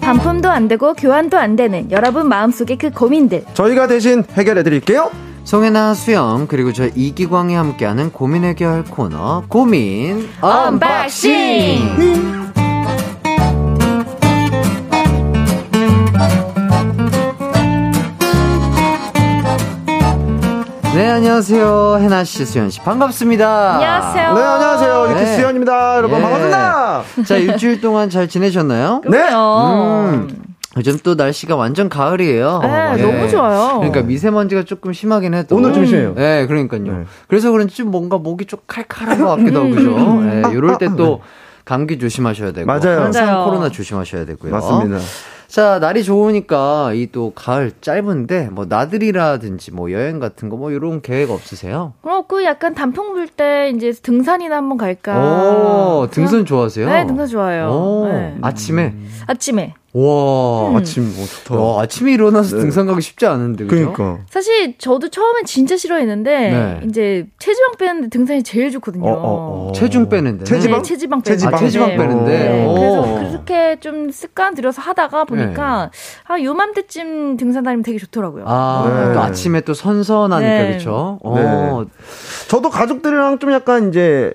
반품도 안 되고 교환도 안 되는 여러분 마음속의 그 고민들, 저희가 대신 해결해 드릴게요. 송혜나, 수영, 그리고 저 이기광이 함께하는 고민 해결 코너 고민 언박싱. 네, 안녕하세요. 해나씨, 수현씨, 반갑습니다. 안녕하세요. 네, 안녕하세요. 이렇게 네. 수현입니다. 여러분, 예. 반갑습니다. 자, 일주일 동안 잘 지내셨나요? 네. 요즘 또 날씨가 완전 가을이에요. 네, 네. 너무 좋아요. 그러니까 미세먼지가 조금 심하긴 해도. 오늘 좀 심해요. 네, 그러니까요. 네. 그래서 그런지 뭔가 목이 좀 칼칼한 것 같기도 하고, 그죠? 네, 요럴 때 또 감기 조심하셔야 되고. 맞아요. 항상 코로나 조심하셔야 되고요. 맞습니다. 자, 날이 좋으니까 이 또 가을 짧은데 뭐 나들이라든지 뭐 여행 같은 거 뭐 이런 계획 없으세요? 그 약간 단풍 불 때 이제 등산이나 한번 갈까. 오, 등산 좋아하세요? 네, 등산 좋아해요. 오, 네. 아침에? 아침에. 와, 아침, 좋다. 와, 아침에 일어나서 네. 등산 가기 쉽지 않은데, 그죠? 그러니까. 사실 저도 처음엔 진짜 싫어했는데, 네. 이제 체지방 빼는데 등산이 제일 좋거든요. 체중 빼는데? 체지방? 네, 체지방 빼는데. 아, 체지방 빼는데. 네, 그래서 그렇게 좀 습관 들여서 하다가 보니까, 네. 아, 요맘때쯤 등산 다니면 되게 좋더라고요. 아, 네. 또 아침에 또 선선하니까, 네. 그쵸? 네. 저도 가족들이랑 좀 약간 이제,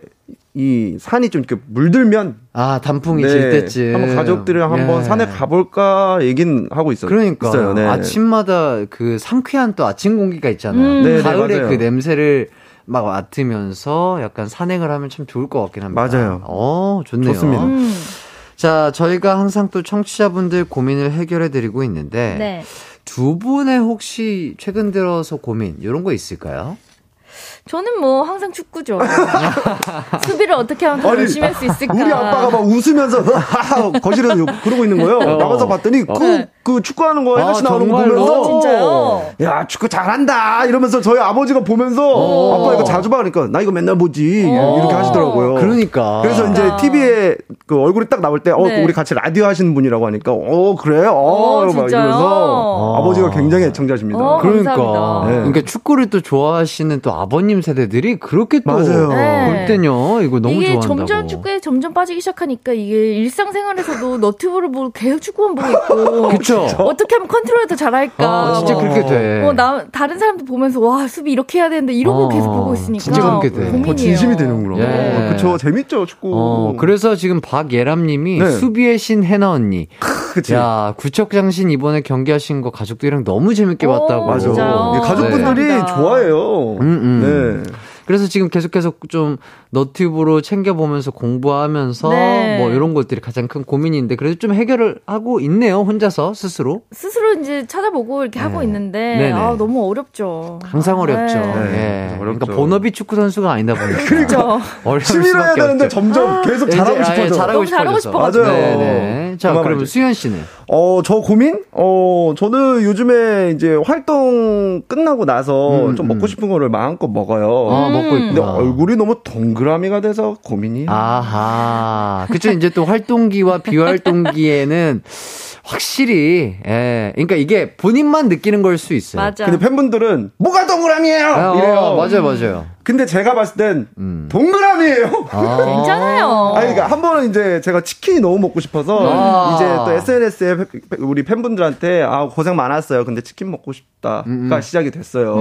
이 산이 좀 이렇게 물들면 아 단풍이 네. 질 때쯤 한번 가족들이랑 예. 한번 산에 가볼까 얘긴 하고 있어요. 그러니까 있어요. 네. 아침마다 그 상쾌한 또 아침 공기가 있잖아요. 네, 가을에 네, 그 냄새를 막 맡으면서 약간 산행을 하면 참 좋을 것 같긴 합니다. 맞아요. 좋네요. 좋습니다. 자, 저희가 항상 또 청취자분들 고민을 해결해드리고 있는데 네. 두 분의 혹시 최근 들어서 고민 이런 거 있을까요? 저는 뭐 항상 축구죠. 수비를 어떻게 하면 더 열심히 할 수 있을까. 우리 아빠가 막 웃으면서 거실에서 그러고 있는 거예요. 나가서 봤더니 그 축구하는 거 해가시 나오는 거 보면서 진짜요? 야 축구 잘한다 이러면서 저희 아버지가 보면서 아빠 이거 자주 봐 그러니까 나 이거 맨날 보지 이렇게 하시더라고요. 그러니까. 그래서 이제 TV에 그 얼굴이 딱 나올 때 네. 우리 같이 라디오 하시는 분이라고 하니까 그래요? 이러면서 아버지가 굉장히 애청자십니다. 그러니까. 네. 그러니까 축구를 또 좋아하시는 또 아버님 세대들이 그렇게 또 볼 때요. 이거 너무 이게 좋아한다고. 이게 점점 축구에 점점 빠지기 시작하니까 이게 일상생활에서도 너튜브를 보고 계속 축구만 보고 있고. 그쵸. 어떻게 하면 컨트롤을 더 잘할까. 진짜 그렇게 돼. 다른 사람들 보면서 와 수비 이렇게 해야 되는데 이러고 계속 보고 있으니까. 진짜 그렇게 돼. 고민이에요. 진심이 되는구나. 예. 그쵸. 재밌죠 축구. 그래서 지금 박예람님이 네. 수비의 신 해나 언니. 그치. 야 구척장신 이번에 경기하신 거 가족들이랑 너무 재밌게 봤다고. 맞아. 네, 가족분들이 네. 좋아해요. 네. 그래서 지금 계속해서 좀 너튜브로 챙겨보면서 공부하면서 네. 뭐 이런 것들이 가장 큰 고민인데 그래도 좀 해결을 하고 있네요. 혼자서 스스로 이제 찾아보고 이렇게 네. 하고 있는데 아, 너무 어렵죠. 항상 어렵죠. 네. 네. 어렵죠. 그러니까 본업이 축구 선수가 아니다 보니까 그렇죠. 취미로 해야 되는데 없죠. 점점 계속 잘하고 싶어져. 너무 잘하고 싶어. 맞아요. 네네. 자 그러면 수현 씨는 저 고민? 저는 요즘에 이제 활동 끝나고 나서 좀 먹고 싶은 거를 마음껏 먹어요. 먹고 있구나. 근데 얼굴이 너무 동그라미가 돼서 고민이야. 아하. 그쵸. 이제 또 활동기와 비활동기에는 확실히, 예. 그러니까 이게 본인만 느끼는 걸 수 있어요. 맞아. 근데 팬분들은 뭐가 동그라미예요? 이래요. 맞아요. 근데 제가 봤을 땐 동그라미예요. 아~ 괜찮아요. 아니 그러니까 한 번은 이제 제가 치킨이 너무 먹고 싶어서 이제 또 SNS에 우리 팬분들한테 고생 많았어요. 근데 치킨 먹고 싶다가 시작이 됐어요.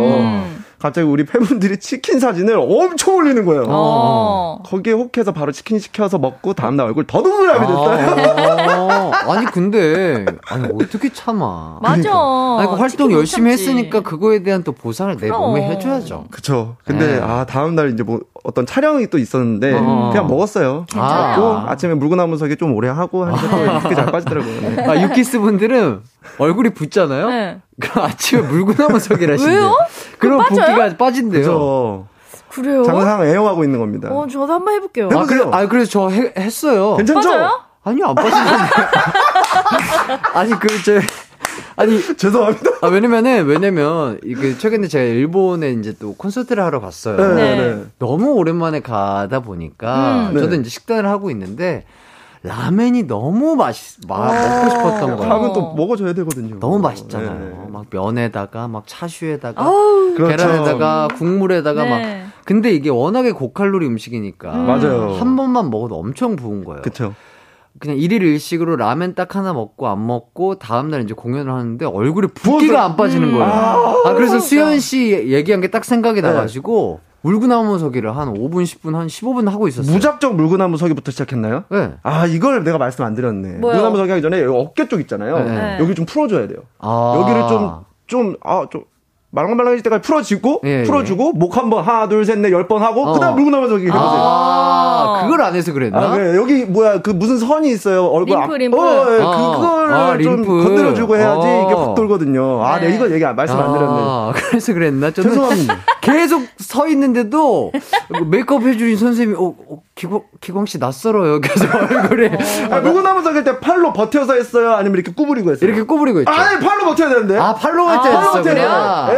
갑자기 우리 팬분들이 치킨 사진을 엄청 올리는 거예요. 거기에 혹해서 바로 치킨 시켜서 먹고 다음날 얼굴 더 동그라미 됐어요. 아니 근데 어떻게 참아? 맞아. 아니, 그 활동 열심히 했으니까 그거에 대한 또 보상을 내 몸에 해줘야죠. 그렇죠. 근데 다음 날 이제 뭐 어떤 촬영이 또 있었는데 그냥 먹었어요. 먹고 아침에 물구나무서기 좀 오래 하고 하니까 그게 잘 빠지더라고요. 네. 유키스 분들은 얼굴이 붓잖아요. 네. 그럼 아침에 물구나무서기라시는 왜요? 그럼 붓기가 빠진대요. 그쵸. 그래요? 장상 애용하고 있는 겁니다. 저도 한번 해볼게요. 그래서 저 했어요. 괜찮죠? 빠져요? 아니요, 안 빠지는데. 죄송합니다. 왜냐면, 이게, 최근에 제가 일본에 이제 또 콘서트를 하러 갔어요. 네. 너무 오랜만에 가다 보니까, 저도 이제 식단을 하고 있는데, 라멘이 너무 먹고 싶었던 거예요. 라면 또 먹어줘야 되거든요. 너무 맛있잖아요. 네. 막 면에다가, 막 차슈에다가, 계란에다가, 국물에다가, 네. 막. 근데 이게 워낙에 고칼로리 음식이니까, 맞아요. 한 번만 먹어도 엄청 부은 거예요. 그쵸. 그냥 1일 1식으로 라멘 딱 하나 먹고 안 먹고 다음날 이제 공연을 하는데 얼굴에 붓기가 안 빠지는 거예요. 그래서 수현 씨 얘기한 게 딱 생각이 나가지고 물구나무 서기를 한 5분, 10분, 한 15분 하고 있었어요. 무작정 물구나무 서기부터 시작했나요? 네. 이걸 내가 말씀 안 드렸네. 물구나무 서기 하기 전에 어깨 쪽 있잖아요. 네. 여기 좀 풀어줘야 돼요. 여기를 좀 말랑말랑해질 때까지 풀어지고, 풀어주고, 목 한 번, 하나, 둘, 셋, 넷, 10번 하고, 그 다음 물구나무서 이렇게 해보세요. 그걸 안 해서 그랬나? 그래. 여기, 무슨 선이 있어요. 얼굴 림프, 림프. 그걸 좀 건드려주고 해야지 이게 확 돌거든요. 내가 이거 얘기, 말씀 안 드렸네. 그래서 그랬나? 저는 죄송합니다. 계속 서 있는데도, 메이크업 해주신 선생님이, 기광씨 낯설어요. 그래서 얼굴에. 물구나무서 할 때 팔로 버텨서 했어요? 아니면 이렇게 구부리고 했어요? 이렇게 구부리고 했죠. 팔로 버텨야 되는데? 팔로 했죠. 팔로 했죠.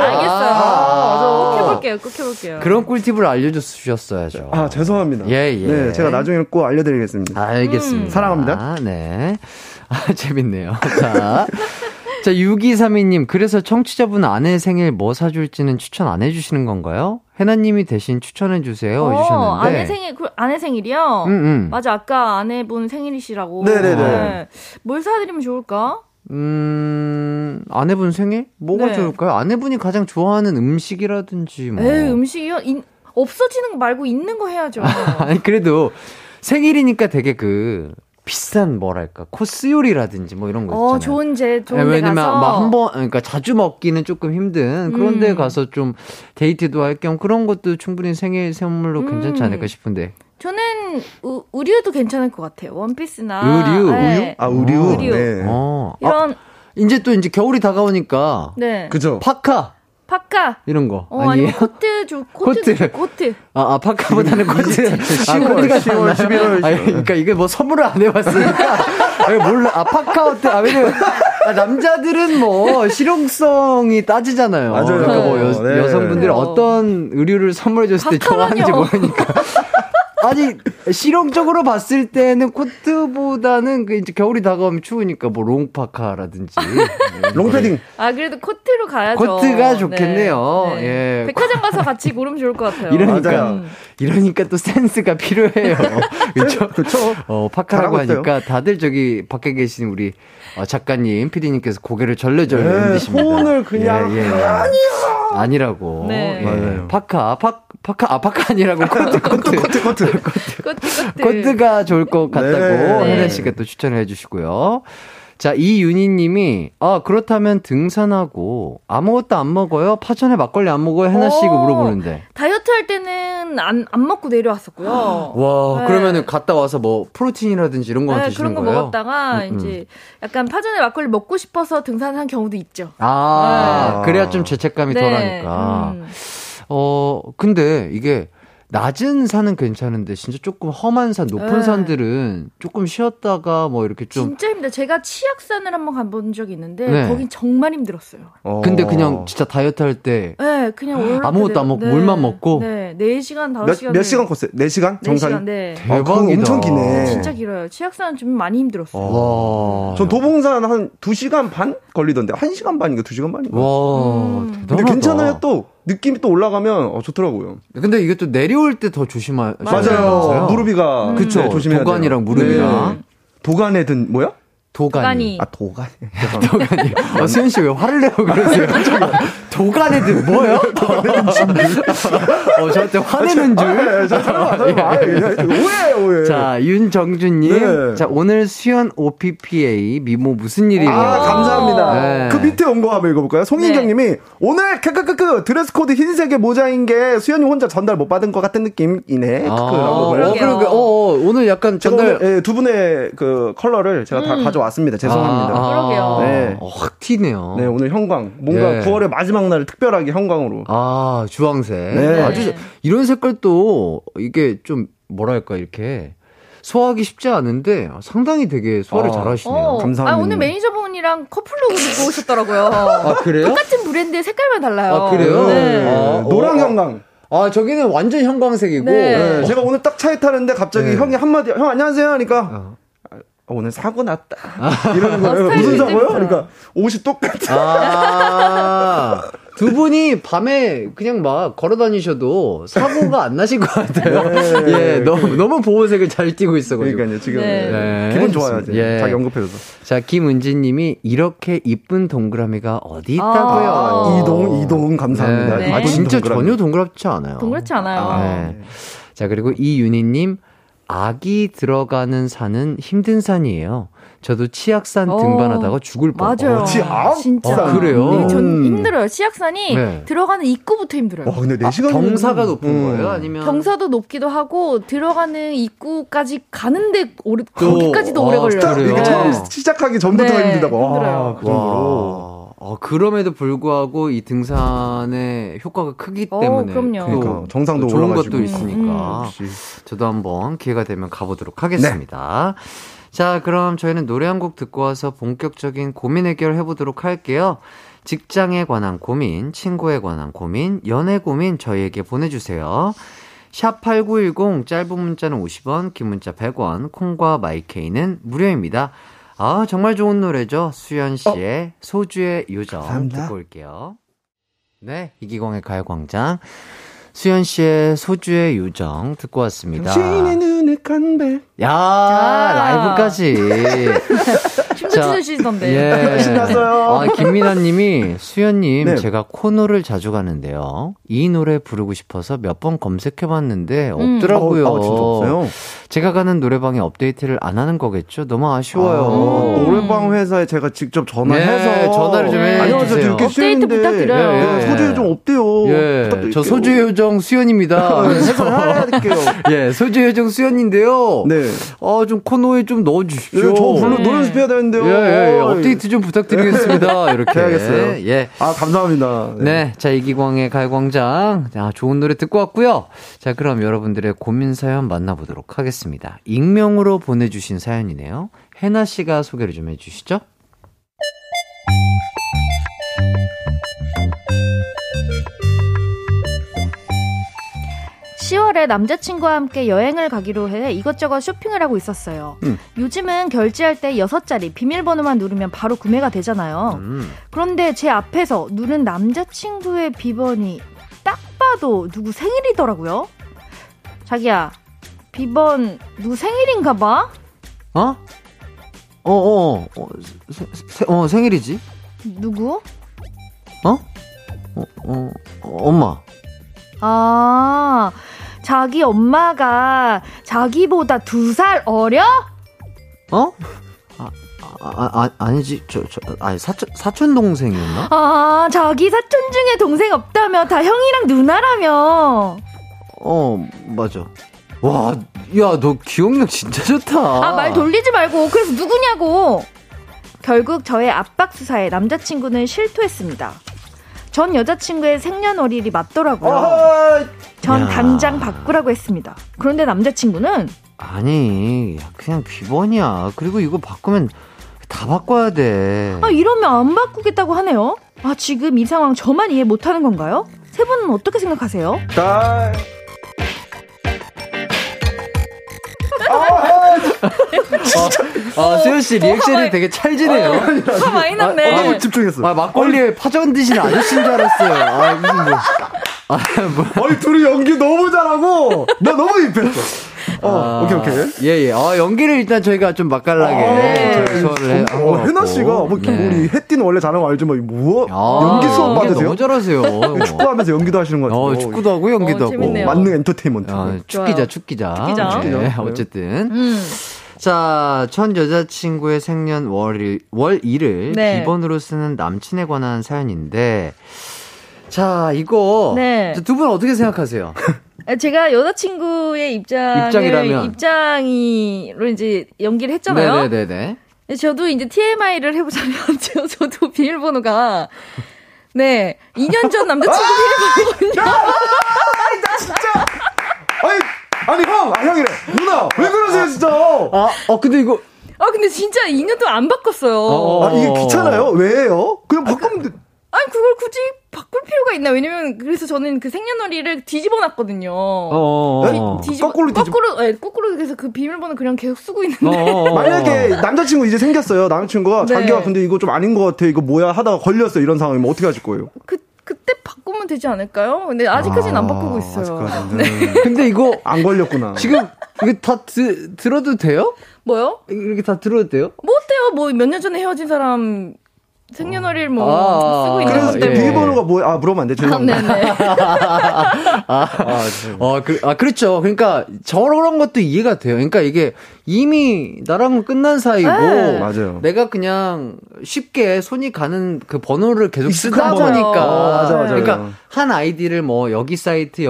알겠어요. 꼭 해볼게요. 그런 꿀팁을 알려주셨어야죠. 죄송합니다. 예. 네, 제가 나중에 꼭 알려드리겠습니다. 알겠습니다. 사랑합니다. 네. 재밌네요. 자, 6232님. 그래서 청취자분 아내 생일 뭐 사줄지는 추천 안 해주시는 건가요? 해나님이 대신 추천해주세요. 해주셨는데. 아내 생일이요? 맞아. 아까 아내분 생일이시라고. 네네네. 네. 뭘 사드리면 좋을까? 아내분 생일? 뭐가 좋을까요? 아내분이 가장 좋아하는 음식이라든지 뭐. 음식이요? 없어지는 거 말고 있는 거 해야죠. 아니, 그래도 생일이니까 되게 비싼 뭐랄까 코스 요리라든지 뭐 이런 거 있잖아요. 좋은 데 왜냐면 가서 막 한번 그러니까 자주 먹기는 조금 힘든 그런 데 가서 좀 데이트도 할 겸 그런 것도 충분히 생일 선물로 괜찮지 않을까 싶은데. 저는 의류도 괜찮을 것 같아요. 원피스나 의류. 네. 의류. 네. 이런 이제 겨울이 다가오니까. 네. 그죠. 파카. 파카 이런 거. 아니에요? 코트 좀 코트. 아 파카보다는 코트. 아, 10월 11월. 아, 그러니까 이게 뭐 선물을 안 해봤으니까 몰라. 아 파카 어때? 아 왜냐면 남자들은 뭐 실용성이 따지잖아요. 맞아요. 그러니까 뭐 네. 여성분들이 어떤 의류를 선물해줬을 때 좋아하는지 모르니까. 아니 실용적으로 봤을 때는 코트보다는 그 이제 겨울이 다가오면 추우니까 뭐 롱파카라든지 롱패딩. 아 그래도 코트로 가야죠. 코트가 좋겠네요. 네. 네. 예. 백화점 가서 같이 고르면 좋을 것 같아요. 이러니까 이러니까 또 센스가 필요해요. 그렇죠. 그렇죠. 파카라고 하니까 있어요. 다들 저기 밖에 계신 우리 작가님, PD님께서 고개를 절레절레 흔드십니다. 손을 그냥 아니요. 아니라고. 네. 예. 맞아요. 파카 아니라고 코트. 코트가 좋을 것 같다고 혜나 씨가 또 추천을 해주시고요. 자, 이윤희님이 그렇다면 등산하고 아무것도 안 먹어요? 파전에 막걸리 안 먹어요? 혜나 씨가 물어보는데 다이어트 할 때는 안 먹고 내려왔었고요. 와, 네. 그러면은 갔다 와서 뭐 프로틴이라든지 이런 거 네, 드시는 거예요? 그런 거 먹었다가 이제 약간 파전에 막걸리 먹고 싶어서 등산한 경우도 있죠. 아, 네. 그래야 좀 죄책감이 덜하니까. 근데 이게 낮은 산은 괜찮은데 진짜 조금 험한 산, 높은 산들은 조금 쉬었다가 뭐 이렇게 좀 진짜 힘들어요. 제가 치악산을 한번 가본 적이 있는데 거긴 정말 힘들었어요. 근데 그냥 진짜 다이어트 할 때 그냥 올라갈 때 아무것도 안 먹고 물만 먹고 4시간, 5시간 몇 시간 컸어요? 4시간? 정상? 네. 대박이다. 엄청 기네. 진짜 길어요. 치악산은 좀 많이 힘들었어요. 와. 전 도봉산 한 2시간 반 걸리던데 1시간 반인가 2시간 반인가. 와. 근데 괜찮아요 또. 느낌이 또 올라가면 좋더라고요. 근데 이게 또 내려올 때 더 조심해야 돼요. 맞아요. 무릎이가 그쵸. 네, 조심해야 도관이랑 돼요. 무릎이랑 네. 도관에 든 뭐야? 도가니. 아 도가니. 아 수현 씨 왜 화를 내고 그러세요? 도가니들 뭐예요? 저한테 화내는 줄. 오해. 자 윤정준님, 네. 자 오늘 수현 OPPA 미모 무슨 일이에요? 아 감사합니다. 네. 그 밑에 온 거 한번 읽어볼까요? 송인경님이 오늘 크크크크 드레스 코드 흰색의 모자인 게 수현이 혼자 전달 못 받은 것 같은 느낌이네. 크크라고. 그러니까 오늘 약간 전달 두 분의 그 컬러를 제가 다 가져. 왔습니다. 죄송합니다. 그러게요. 네. 확 튀네요. 네, 오늘 형광. 뭔가 9월의 마지막 날 특별하게 형광으로. 아, 주황색. 네. 아주 이런 색깔도 이게 좀 뭐랄까 이렇게 소화하기 쉽지 않은데 상당히 되게 소화를 잘하시네요. 감사합니다. 아, 오늘 매니저분이랑 커플로 입고 오셨더라고요. 아, 그래요? 똑같은 브랜드의 색깔만 달라요. 아, 그래요? 네. 노랑 형광. 아, 저기는 완전 형광색이고. 네. 제가 오늘 딱 차에 타는데 갑자기 형이 한마디 형 안녕하세요 하니까 오늘 사고 났다. 이런 거예요. 무슨 사고요? 그러니까 옷이 똑같아. 두 분이 밤에 그냥 막 걸어 다니셔도 사고가 안 나실 것 같아요. 예, 너무 보호색을 잘 띄고 있어가지고. 그러니까요, 지금. 네. 기분 좋아요. 다 연급해줘서. 자, 김은지님이 이렇게 이쁜 동그라미가 어디 있다고요? 이동, 감사합니다. 네. 아, 진짜 동그라미. 전혀 동그랗지 않아요. 네. 자, 그리고 이윤희님. 아기 들어가는 산은 힘든 산이에요. 저도 치악산 등반하다가 죽을 뻔. 맞아요. 진짜. 그래요? 네, 전 힘들어요. 치악산이 들어가는 입구부터 힘들어요. 근데 4시간 경사가 높은 거예요? 아니면? 경사도 높기도 하고, 들어가는 입구까지 가는데, 거기까지도 오래 걸려요. 이게 처음 시작하기 전부터 힘들다고. 힘들어요. 그 정도로. 그럼에도 불구하고 이 등산의 효과가 크기 때문에 그러니까 정상도 좋은 올라가시고. 것도 있으니까 저도 한번 기회가 되면 가보도록 하겠습니다. 네. 자, 그럼 저희는 노래 한 곡 듣고 와서 본격적인 고민 해결 해보도록 할게요. 직장에 관한 고민, 친구에 관한 고민, 연애 고민 저희에게 보내주세요. 샵8910 짧은 문자는 50원, 긴 문자 100원, 콩과 마이케이는 무료입니다. 아, 정말 좋은 노래죠. 수현 씨의 소주의 요정 감사합니다. 듣고 올게요. 네, 이기광의 가요광장 수현 씨의 소주의 요정 듣고 왔습니다. 당신의 눈에 간배. 야, 라이브까지. 춤도 추시던데. 예. 신났어요. 김민아님이 수현님 제가 코노를 자주 가는데요. 이 노래 부르고 싶어서 몇 번 검색해봤는데 없더라고요. 진짜 없어요. 제가 가는 노래방에 업데이트를 안 하는 거겠죠? 너무 아쉬워요. 아, 노래방 회사에 제가 직접 전화해서 네, 전화를 좀 해주세요. 안녕하세요. 업데이트 쉬는데, 부탁드려요. 예, 예. 소주요정 업데요. 예, 저 소주요정 수연입니다. 해설할게요. 예, 소주요정 수연인데요. 네. 아, 좀 코너에 좀 넣어주십시오. 예, 저 물론 노래 연습해야 되는데요. 예, 예, 업데이트 좀 부탁드리겠습니다. 이렇게 해야겠어요. 예. 아, 감사합니다. 네. 네, 자, 이기광의 가요광장. 아, 좋은 노래 듣고 왔고요. 자, 그럼 여러분들의 고민 사연 만나보도록 하겠습니다. 익명으로 보내주신 사연이네요. 혜나 씨가 소개를 좀 해주시죠. 남자친구와 함께 여행을 가기로 해 이것저것 쇼핑을 하고 있었어요. 요즘은 결제할 때 6자리 비밀번호만 누르면 바로 구매가 되잖아요. 그런데 제 앞에서 누른 남자친구의 비번이 딱 봐도 누구 생일이더라고요. 자기야, 비번 누구 생일인가 봐? 어? 생일이지. 누구? 엄마. 아, 자기 엄마가 자기보다 2살 어려? 어? 아니지. 아니, 사촌 동생이었나? 아, 자기 사촌 중에 동생 없다며. 다 형이랑 누나라며. 어, 맞아. 와, 야, 너 기억력 진짜 좋다. 아, 말 돌리지 말고. 그래서 누구냐고. 결국 저의 압박 수사에 남자친구는 실토했습니다. 전 여자친구의 생년월일이 맞더라고요. 전 당장 바꾸라고 했습니다. 그런데 남자친구는 아니, 그냥 비번이야. 그리고 이거 바꾸면 다 바꿔야 돼. 아, 이러면 안 바꾸겠다고 하네요. 아, 지금 이 상황 저만 이해 못하는 건가요? 세 분은 어떻게 생각하세요? 아, 수현 씨 리액션이 되게 찰지네요. 화 많이 났네. 너무 집중했어. 아, 막걸리에 파전 드시는 아저씨인 줄 알았어요. 아, 무슨 뭐. 아, 뭐야. 둘이 연기 너무 잘하고, 나 너무 입혔어. 어, 아, 오케이. 예, 예. 아, 연기를 일단 저희가 좀 맛깔나게. 네. 혜나 씨가, 뭐, 네. 우리 햇띠는 원래 잘하는 거 알죠? 뭐, 연기 수업 받으세요? 너무 잘하세요. 축구하면서 연기도 하시는 것 같아요. 축구도 하고, 연기도 하고. 만능 엔터테인먼트. 축기자. 네, 어쨌든. 자, 전 여자친구의 생년월일을 네. 비번으로 쓰는 남친에 관한 사연인데, 자, 이거 네. 두 분 어떻게 생각하세요? 제가 여자친구의 입장으로 이제 연기를 했잖아요. 네네네. 저도 이제 TMI를 해보자면 저도 비밀번호가 네 2년 전 남자친구 비밀번호거든요. 아니, 나 진짜. 아니 형이래. 누나 왜 그러세요 진짜? 근데 이거. 근데 진짜 2년 동안 안 바꿨어요. 이게 귀찮아요? 왜요? 그냥 바꾸면 돼. 아니, 그걸 굳이 바꿀 필요가 있나? 왜냐면, 그래서 저는 그 생년월일을 뒤집어 놨거든요. 거꾸로, 그래서 그 비밀번호 그냥 계속 쓰고 있는데. 만약에 남자친구 이제 생겼어요. 남자친구가. 네. 자기야, 근데 이거 좀 아닌 것 같아. 이거 뭐야? 하다가 걸렸어요. 이런 상황이면 어떻게 하실 거예요? 그때 바꾸면 되지 않을까요? 근데 아직까지는 안 바꾸고 있어요. 네. 근데 이거. 안 걸렸구나. 지금, 이거 다 들어도 돼요? 뭐요? 이렇게 다 들어도 돼요? 뭐 어때요? 뭐 몇 년 전에 헤어진 사람. 생년월일 뭐 쓰고 있는 건데. 그래서 비밀번호가 뭐야? 물어보면 안 돼. 죄송합니다. 그렇죠. 그러니까 저런 것도 이해가 돼요. 그러니까 이게 이미 나랑은 끝난 사이고. 맞아요. 내가 그냥 쉽게 손이 가는 그 번호를 계속 쓰다 보니까. 맞아. 그러니까 한 아이디를 뭐 여기 사이트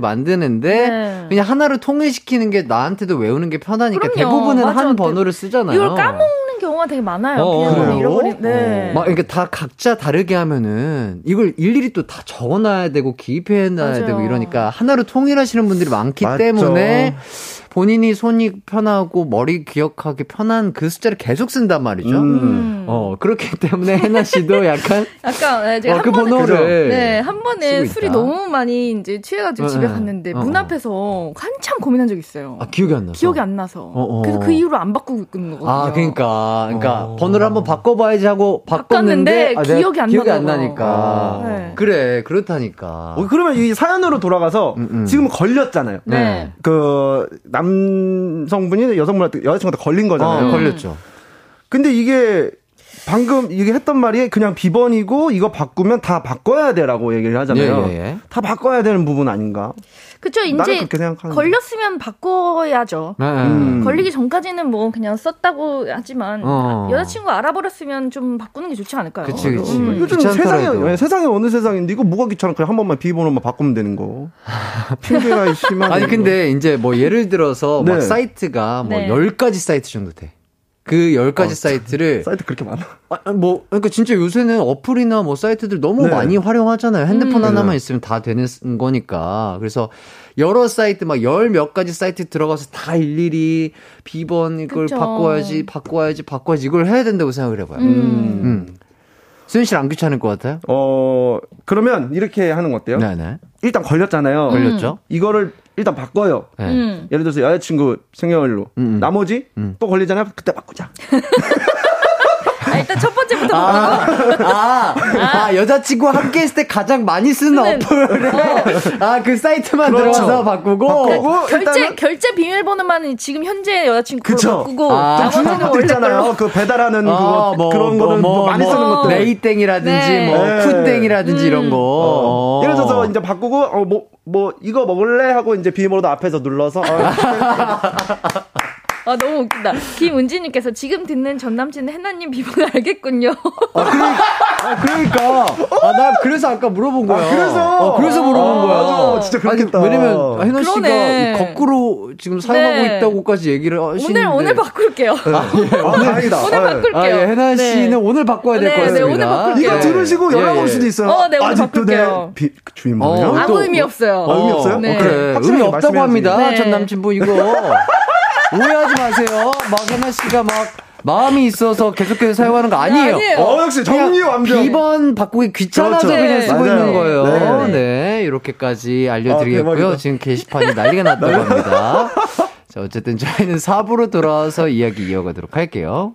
만드는데 네. 그냥 하나를 통일시키는 게 나한테도 외우는 게 편하니까. 그럼요. 대부분은 한 번호를 쓰잖아요. 이걸 까먹는 경우가 되게 많아요. 그냥 잃어버리는. 네. 막 그러니까 다 각자 다르게 하면은 이걸 일일이 또 다 적어놔야 되고 기입해놔야 되고 이러니까 하나로 통일하시는 분들이 많기 때문에 본인이 손이 편하고 머리 기억하기 편한 그 숫자를 계속 쓴단 말이죠. 그렇기 때문에 혜나 씨도 약간 네, 제가 그 번호를 한 번에 술이 너무 많이 이제 취해가지고 집에 갔는데 문 앞에서 한참 고민한 적이 있어요. 기억이 안 나서. 그래서 그 이후로 안 바꾸고 있는 거거든요. 그러니까 번호를 한번 바꿔봐야지 하고 바꿨는데 기억이 안 나니까. 그래, 그렇다니까. 그러면 이 사연으로 돌아가서 지금 걸렸잖아요. 네. 그 남성분이 여성분한테, 여자친구한테 걸린 거잖아요. 걸렸죠. 근데 이게 방금 이게 했던 말이 그냥 비번이고 이거 바꾸면 다 바꿔야 돼라고 얘기를 하잖아요. 예, 예. 다 바꿔야 되는 부분 아닌가? 그렇죠. 이제 걸렸으면 바꿔야죠. 예, 예. 걸리기 전까지는 뭐 그냥 썼다고 하지만 여자친구 알아버렸으면 좀 바꾸는 게 좋지 않을까요? 그치, 그치. 요즘 세상에 어느 세상인데 이거 뭐가 귀찮아? 그냥 한 번만 비번호만 바꾸면 되는 거. 핑계가 심한. 아니 근데 이제 뭐 예를 들어서 네. 막 사이트가 뭐 10가지 사이트 정도 돼. 그 10가지 사이트를. 사이트 그렇게 많아? 아, 뭐, 그러니까 진짜 요새는 어플이나 뭐 사이트들 너무 많이 활용하잖아요. 핸드폰 하나만 있으면 다 되는 거니까. 그래서 여러 사이트, 막 10몇 가지 사이트 들어가서 다 일일이 비번 이걸 그쵸. 바꿔야지. 이걸 해야 된다고 생각을 해봐요. 수현 씨는 안 귀찮을 것 같아요? 그러면 이렇게 하는 거 어때요? 네네. 일단 걸렸잖아요. 걸렸죠? 이거를 일단 바꿔요. 네. 예를 들어서 여자친구 생년월일로. 나머지 또 걸리잖아요. 그때 바꾸자. 일단 첫 번째부터 바꾸고. 여자친구와 함께 했을 때 가장 많이 쓰는 어플을. 그 사이트만 들어가서 바꾸고. 결제 비밀번호만 지금 현재 여자친구로 바꾸고. 중요한 것도 있잖아요. 그 배달하는 그런 거는 많이 쓰는 것들. 레이땡이라든지, 쿤땡이라든지 이런 거. 예를 들어서 이제 바꾸고, 이거 먹을래? 하고 이제 비밀번호도 앞에서 눌러서. 너무 웃긴다. 김은지님께서 지금 듣는 전남친은 해나님 비번 알겠군요. 그러니까. 나 그래서 아까 물어본 거야. 그래서 물어본 거야. 진짜 그렇겠다. 아니, 왜냐면 해나 씨가 거꾸로 지금 사용하고 있다고까지 얘기를 하시는데. 오늘 바꿀게요. 다행이다. 오늘 바꿀게요. 해나 씨는 오늘 바꿔야 될 것 같습니다. 오늘 바꿀게요. 이거 들으시고 연락 올 수도 있어요. 오늘 아직도 바꿀게요. 주인분이요? 아무 의미 없어요. 의미 없어요? 그래. 의미 없다고 합니다. 전남친분 이거. 오해하지 마세요. 막 해나 씨가 막 마음이 있어서 계속해서 사용하는 거 아니에요. 역시 정리 완벽. 비번 바꾸기 귀찮아서 그냥 쓰고 있는 거예요. 네, 이렇게까지 알려드리겠고요. 지금 게시판이 난리가 났다고 합니다. 자, 어쨌든 저희는 4부로 돌아와서 이야기 이어가도록 할게요.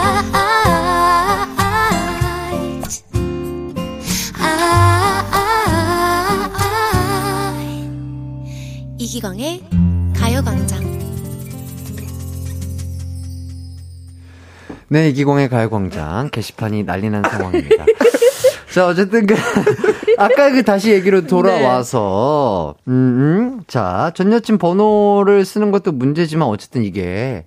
이기광의 가요광장. 네, 이기광의 가요광장 게시판이 난리난 상황입니다. 자, 어쨌든 아까 다시 얘기로 돌아와서 자, 전 여친 번호를 쓰는 것도 문제지만 어쨌든 이게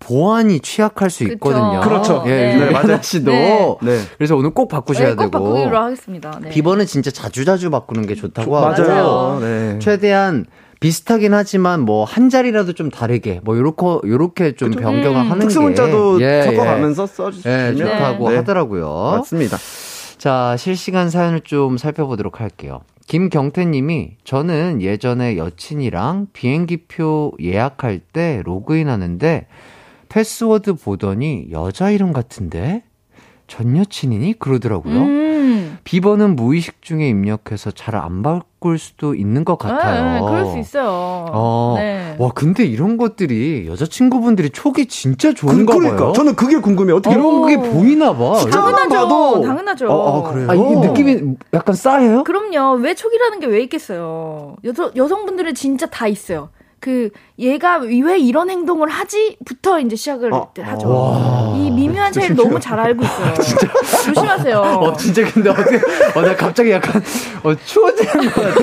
보안이 취약할 수 있거든요. 그렇죠. 유나 씨도. 그래서 오늘 꼭 바꾸셔야 되고. 꼭 바꾸기로 하겠습니다. 비번은 진짜 자주자주 바꾸는 게 좋다고 하고요. 최대한 비슷하긴 하지만 뭐 한 자리라도 좀 다르게 뭐 요렇게 좀 변경을 하는 특수 문자도 적어가면서 써주시면 좋다고 하더라고요. 맞습니다. 자, 실시간 사연을 좀 살펴보도록 할게요. 김경태님이 저는 예전에 여친이랑 비행기표 예약할 때 로그인하는데 패스워드 보더니 여자 이름 같은데 전 여친이니? 그러더라고요. 비번은 무의식 중에 입력해서 잘 안 바꿀 수도 있는 것 같아요. 그럴 수 있어요. 와, 근데 이런 것들이 여자친구분들이 촉이 진짜 좋은가 봐요. 저는 그게 궁금해요. 어떻게 이런 게 보이나 봐. 당연하죠. 그래요? 이게 느낌이 약간 싸해요? 그럼요. 왜 촉이라는 게 왜 있겠어요. 여성분들은 진짜 다 있어요. 얘가 왜 이런 행동을 하지? 부터 이제 시작을 하죠. 이 미묘한 차이를 너무 잘 알고 있어요. 진짜. 조심하세요. 진짜 근데 나 갑자기 약간, 추워지는 것 같아.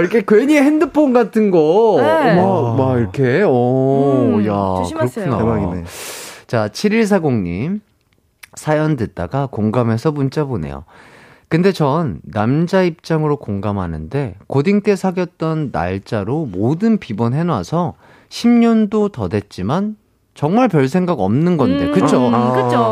이렇게 괜히 핸드폰 같은 거. 막 이렇게. 야. 조심하세요. 그렇구나. 대박이네. 자, 7140님. 사연 듣다가 공감해서 문자 보내요. 근데 전 남자 입장으로 공감하는데 고딩 때 사귀었던 날짜로 모든 비번 해놔서 10년도 더 됐지만 정말 별 생각 없는 건데 그쵸?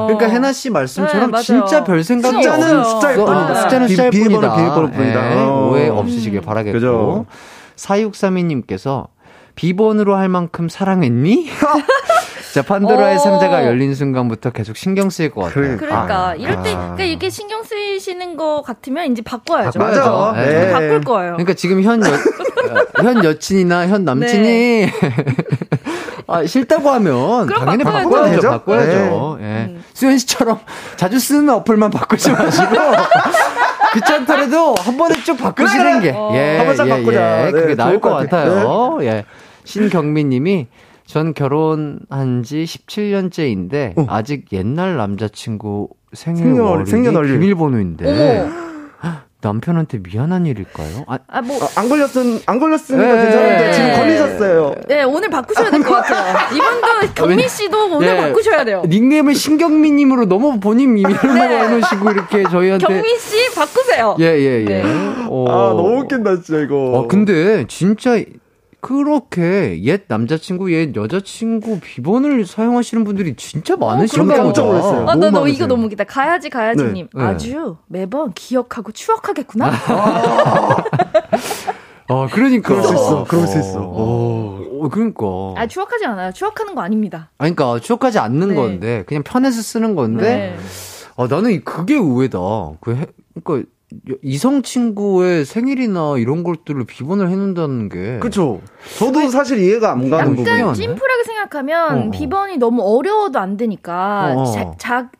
그러니까 해나 씨 말씀처럼 진짜 별 생각이 없어요. 숫자는 숫자일 뿐이다. 비밀번호 뿐이다. 오해 없으시길 바라겠고. 4632님께서 비번으로 할 만큼 사랑했니? 자, 판도라의 상자가 열린 순간부터 계속 신경 쓰일 것 같아요. 그러니까 이럴 때 그러니까 이렇게 신경 쓰이시는 것 같으면 이제 바꿔야죠. 맞아. 네. 바꿀 거예요. 그러니까 지금 현 여친이나 현 남친이 네. 아, 싫다고 하면 당연히 바꿔야죠. 바꿔야죠. 예. 네. 수현 씨처럼 자주 쓰는 어플만 바꾸지 마시고. 귀찮더라도 한 번에 쭉 바꾸시는 게. 예, 한 번 싹 바꾸자. 예, 그게 네, 나을 것 같아요. 네. 예. 신경민 님이 전 결혼한 지 17년째인데 아직 옛날 남자친구 생년월일 비밀번호인데 남편한테 미안한 일일까요? 안 걸렸으니까 네. 괜찮은데 지금 걸리셨어요. 네, 오늘 바꾸셔야 될 것 같아요. 이분도 경민 씨도 오늘 네. 바꾸셔야 돼요. 닉네임을 신경민님으로 너무 본인 이름을 네. 해놓으시고 이렇게 저희한테 경민 씨 바꾸세요. 예예예. 예, 예. 네. 너무 웃긴다 진짜 이거. 근데 진짜. 그렇게 옛 남자친구, 옛 여자친구 비번을 사용하시는 분들이 진짜 많으신 것 같아요. 나 이거 너무 웃기다. 가야지님. 네. 아주 매번 기억하고 추억하겠구나. 그러니까. 그럴 수 있어. 그러니까. 추억하지 않아요. 추억하는 거 아닙니다. 그러니까 추억하지 않는 네. 건데 그냥 편해서 쓰는 건데. 네. 나는 그게 의외다. 그러니까. 이성 친구의 생일이나 이런 것들을 비번을 해놓는다는 게. 그쵸. 저도 사실 이해가 안 가는 부분이야. 약간 심플하게 생각하면 비번이 너무 어려워도 안 되니까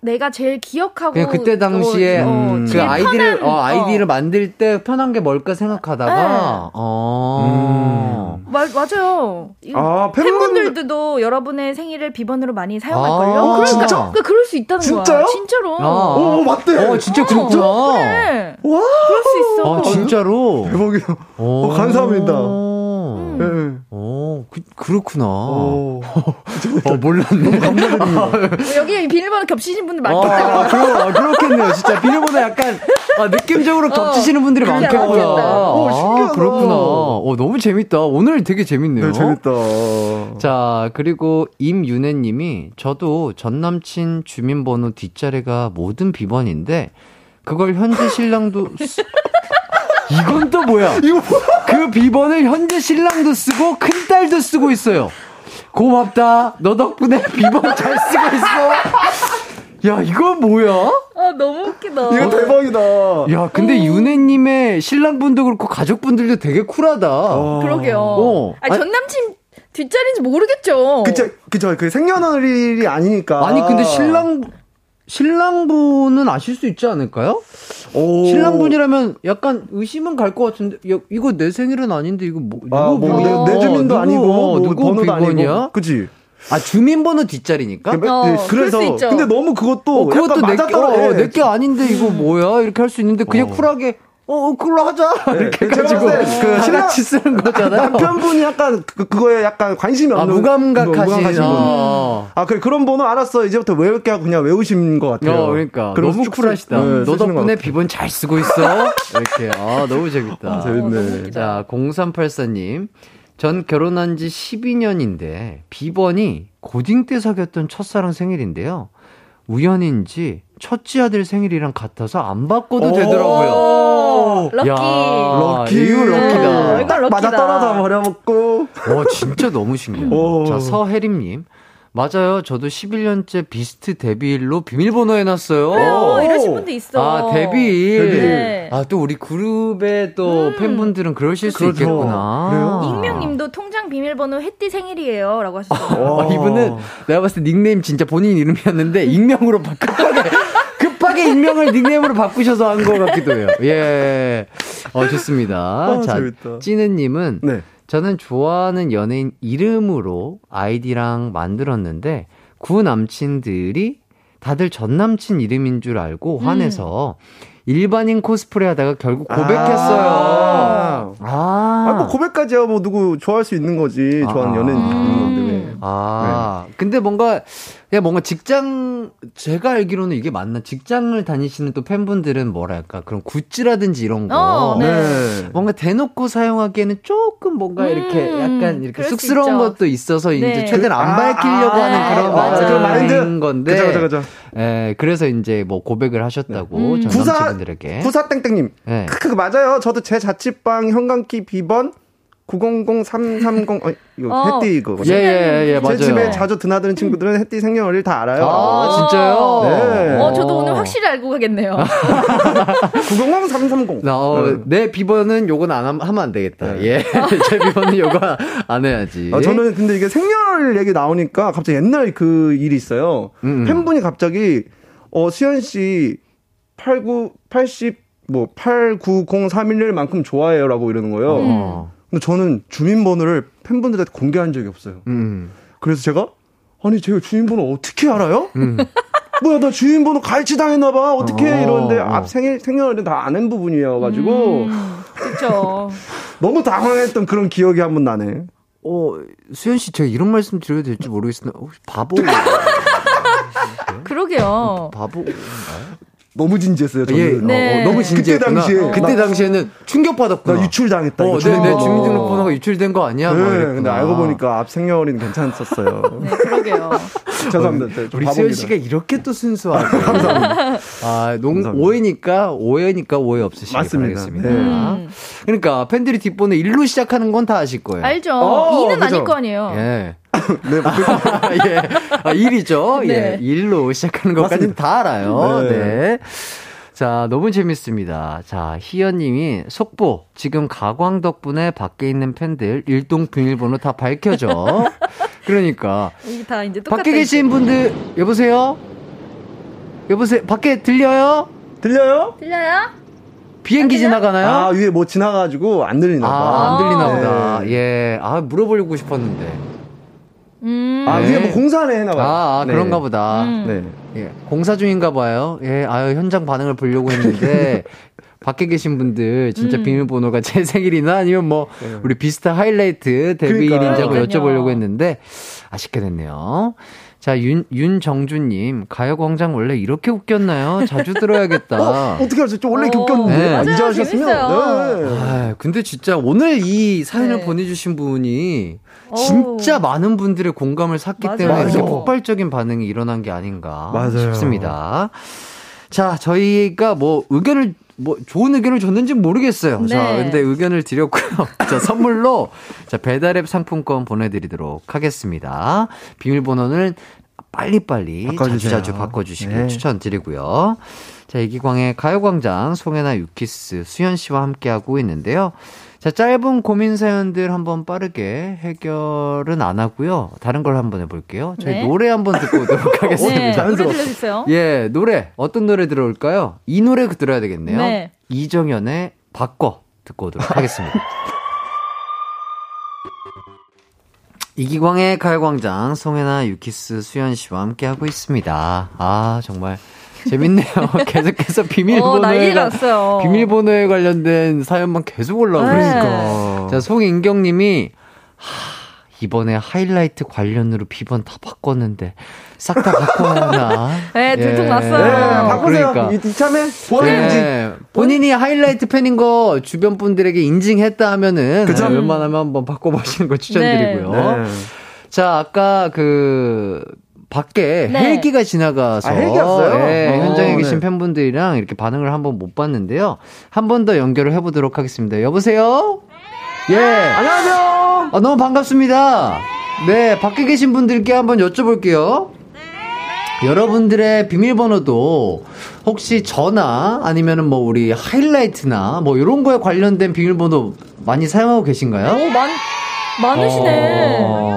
내가 제일 기억하고 그때 당시에 그 아이디를 만들 때 편한 게 뭘까 생각하다가. 맞아요. 팬분들도 여러분의 생일을 비번으로 많이 사용할걸요. 그러니까 진짜? 그럴 수 있다는 거야. 진짜로. 맞대. 진짜 그렇구나. 그래. 와! 그럴 수 있어. 진짜로? 대박이다. 감사합니다. 그렇구나. 몰랐네. 여기 비밀번호 겹치신 분들 많겠다. 그렇겠네요. 진짜 비밀번호 약간 느낌적으로 겹치시는 분들이 많겠구나. 신기하다. 그렇구나. 너무 재밌다. 오늘 되게 재밌네요. 네, 재밌다. 자, 그리고 임윤혜님이 저도 전 남친 주민번호 뒷자리가 모든 비번인데 그걸 현재 신랑도 이건 또 뭐야? 그 비번을 현재 신랑도 쓰고 큰딸도 쓰고 있어요. 고맙다. 너 덕분에 비번 잘 쓰고 있어. 야, 이건 뭐야? 너무 웃기다. 이거 대박이다. 야, 근데 윤혜님의 신랑분도 그렇고 가족분들도 되게 쿨하다. 그러게요. 전 남친 뒷자리인지 모르겠죠. 그쵸. 그 생년월일이 아니니까. 아니, 근데 신랑분은 아실 수 있지 않을까요? 신랑분이라면 약간 의심은 갈 것 같은데, 야, 이거 내 생일은 아닌데, 이거 뭐, 내 주민도 아니고, 누구 비번이야? 그치? 주민번호 뒷자리니까? 그래서, 근데 너무 그것도 내게 아닌데, 이거 뭐야? 이렇게 할 수 있는데, 그냥 쿨하게. 그걸로 하자. 네, 이렇게 해가지고 같이 쓰는 거잖아요. 남편분이 약간 그거에 약간 관심이 없는 무감각하신 분. 그래 그런 번호 알았어. 이제부터 외울게 하고 그냥 외우신 것 같아요. 그러니까 너무 쿨하시다. 너 덕분에 비번 잘 쓰고 있어. 이렇게 너무 재밌다. 재밌네. 자 0384님, 전 결혼한 지 12년인데 비번이 고딩 때 사귀었던 첫사랑 생일인데요. 우연인지 첫째 아들 생일이랑 같아서 안 바꿔도 되더라고요. 럭키. 이거 럭키다. 맞아 떨어져 버려먹고. 진짜 너무 신기해요. 자, 서혜림님. 맞아요. 저도 11년째 비스트 데뷔일로 비밀번호 해놨어요. 이러신 분도 있어. 데뷔일. 네. 또 우리 그룹의 또 팬분들은 그러실 수 있겠구나. 그래요? 익명님도 통장 비밀번호 햇띠 생일이에요. 라고 하셨어요. 이분은 내가 봤을 때 닉네임 진짜 본인 이름이었는데 익명으로 바꿨다네. 급하게 익명을 닉네임으로 바꾸셔서 한 것 같기도 해요. 예. 좋습니다. 자, 재밌다. 찌느님은 네. 저는 좋아하는 연예인 이름으로 아이디랑 만들었는데 구 남친들이 다들 전 남친 이름인 줄 알고 화내서 일반인 코스프레 하다가 결국 고백했어요. 뭐 고백까지야 뭐 누구 좋아할 수 있는 거지. 좋아하는 연예인 이름인데. 네. 근데 뭔가 직장, 제가 알기로는 이게 맞나? 직장을 다니시는 또 팬분들은 뭐랄까, 그런 굿즈라든지 이런 거. 네. 뭔가 대놓고 사용하기에는 조금 뭔가 이렇게 약간 이렇게 쑥스러운 것도 있어서 네. 이제 최대한 안 밝히려고 하는 그런 마인드인 건데. 그죠. 예, 그래서 이제 뭐 고백을 하셨다고 전 남친분들에게. 구사땡땡님. 네. 맞아요. 저도 제 자취방 현관키 비번 900330 이거 햇띠 이거. 예예예 맞아요. 제 집에 자주 드나드는 친구들은 햇띠 생년월일 다 알아요. 아 진짜요? 네. 저도 오늘 확실히 알고 가겠네요. 900330. 내 비번은 요건 안 하면 안 되겠다. 예. 제 비번은 요거 안 해야지. 저는 근데 이게 생년월일 얘기 나오니까 갑자기 옛날 그 일이 있어요. 팬분이 갑자기 수현 씨 89031만큼 좋아해요라고 이러는 거예요. 근데 저는 주민번호를 팬분들한테 공개한 적이 없어요. 그래서 제가 아니 제가 주민번호 어떻게 알아요? 뭐야 나 주민번호 갈치당했나봐 어떻게 이러는데 앞 생년월일은 다 아는 부분이어가지고 그렇죠. 너무 당황했던 그런 기억이 한 번 나네. 수현 씨 제가 이런 말씀 드려도 될지 모르겠습니다. 혹시 바보? 그러게요. 바보. 너무 진지했어요. 저는. 예, 네. 너무 진지했어요. 그때 당시에는 충격받았고 나 유출당했다. 내 주민등록번호가 유출된 거 아니야? 네, 근데 알고 보니까 앞 생년월일은 괜찮았었어요. 네, 그러게요. 죄송합니다. 우리 수현 씨가 이렇게 또 순수하고. 감사합니다. 감사합니다. 오해니까 오해 없으시길 바라겠습니다. 네. 그러니까 팬들이 뒷번호 1로 시작하는 건 다 아실 거예요. 알죠. 2는 아닐 거 아니에요. 예. 네, 예. 1이죠. 네. 예. 1로 시작하는 것까지는 다 알아요. 네. 네. 자, 너무 재밌습니다. 자, 희연님이 속보. 지금 가광 덕분에 밖에 있는 팬들 일동 비밀번호 다 밝혀져. 그러니까. 다 이제 밖에 계신 분들, 여보세요? 여보세요? 밖에 들려요? 들려요? 비행기 지나가나요? 위에 뭐 지나가가지고 안 들리나 봐. 안 들리나 보다. 네. 예. 물어보려고 싶었는데. 네. 위에 뭐 공사를 해나봐요. 네. 그런가 보다. 네. 예. 공사 중인가 봐요. 예, 현장 반응을 보려고 했는데, 밖에 계신 분들, 진짜 비밀번호가 제 생일이나 아니면 뭐, 우리 비스타 하이라이트 데뷔일인지 하고 여쭤보려고 했는데, 아쉽게 됐네요. 자, 윤정주님, 가요광장 원래 이렇게 웃겼나요? 자주 들어야겠다. 어떻게 알았어요? 원래 이렇게 웃겼는데. 이제 아셨으면. 근데 진짜 오늘 이 사연을 보내주신 분이 진짜 많은 분들의 공감을 샀기 때문에 이렇게 폭발적인 반응이 일어난 게 아닌가 싶습니다. 자, 저희가 좋은 의견을 줬는지 모르겠어요. 네. 자, 근데 의견을 드렸고요. 자, 선물로 배달앱 상품권 보내드리도록 하겠습니다. 비밀번호는 빨리빨리 자주자주 바꿔주시길 추천드리고요. 자, 이기광의 가요광장, 송혜나 유키스, 수현 씨와 함께하고 있는데요. 자, 짧은 고민 사연들 한번 빠르게 해결은 안 하고요. 다른 걸 한번 해볼게요. 저희 노래 한번 듣고 오도록 하겠습니다. 노래 들려주세요. 예, 노래. 어떤 노래 들어올까요? 이 노래 들어야 되겠네요. 네. 이정현의 바꿔 듣고 오도록 하겠습니다. 이기광의 가요광장, 송혜나, 유키스, 수현 씨와 함께하고 있습니다. 정말. 재밌네요. 계속해서 비밀번호에 관련된 사연만 계속 올라오고 있으니까. 자, 송인경님이 이번에 하이라이트 관련으로 비번 다 바꿨는데 싹 다 바꿔야 하나? 네, 들통 났어요. 네, 바꾸세요. 그러니까. 이참에 본인이 하이라이트 팬인 거 주변 분들에게 인증했다 하면은 웬만하면 한번 바꿔보시는 걸 추천드리고요. 네. 자, 아까 밖에 헬기가 지나가서 현장에 계신 팬분들이랑 이렇게 반응을 한번 못 봤는데요. 한 번 더 연결을 해보도록 하겠습니다. 여보세요? 네. 예. 안녕하세요. 너무 반갑습니다. 네, 밖에 계신 분들께 한번 여쭤볼게요. 네. 여러분들의 비밀번호도 혹시 저나 아니면은 뭐 우리 하이라이트나 뭐 이런 거에 관련된 비밀번호 많이 사용하고 계신가요? 많으시네.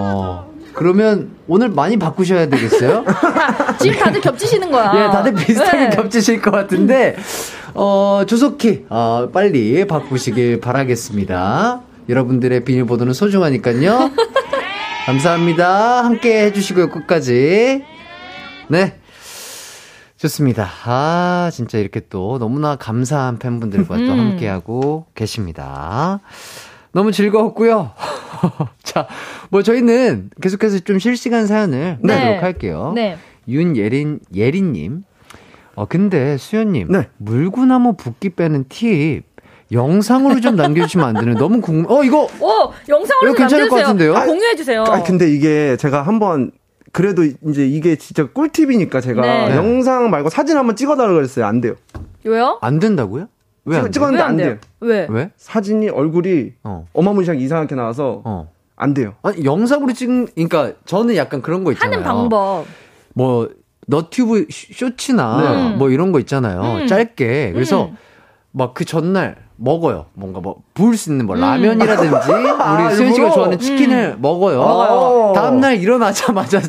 그러면 오늘 많이 바꾸셔야 되겠어요? 지금 다들 겹치시는 거야. 예, 다들 비슷하게 겹치실 것 같은데 조속히 빨리 바꾸시길 바라겠습니다. 여러분들의 비밀번호는 소중하니까요. 감사합니다. 함께 해주시고요. 끝까지. 네. 좋습니다. 진짜 이렇게 또 너무나 감사한 팬분들과 또 함께하고 계십니다. 너무 즐거웠고요. 자, 저희는 계속해서 좀 실시간 사연을 보도록 할게요. 네. 윤예린님. 근데 수현님, 물구나무 붓기 빼는 팁 영상으로 좀 남겨주시면 안 되나요? 너무 궁금. 영상으로 좀 괜찮을 남겨주세요. 것 같은데요? 공유해주세요. 근데 이게 제가 한번. 그래도 이제 이게 진짜 꿀팁이니까 제가 영상 말고 사진 한번 찍어달라고 그랬어요. 안 돼요. 왜요? 안 된다고요? 왜 찍었는데 안 돼요? 왜? 사진이 얼굴이 어마무시하게 이상하게 나와서 안 돼요. 아니, 영상으로 찍은, 그러니까 저는 약간 그런 거 있잖아요. 하는 방법. 뭐, 너튜브 쇼츠나 뭐 이런 거 있잖아요. 짧게. 그래서 막 그 전날 먹어요. 뭔가 뭐, 부을 수 있는 뭐, 라면이라든지, 우리 수현 씨가 좋아하는 치킨을 먹어요. 다음날 일어나자마자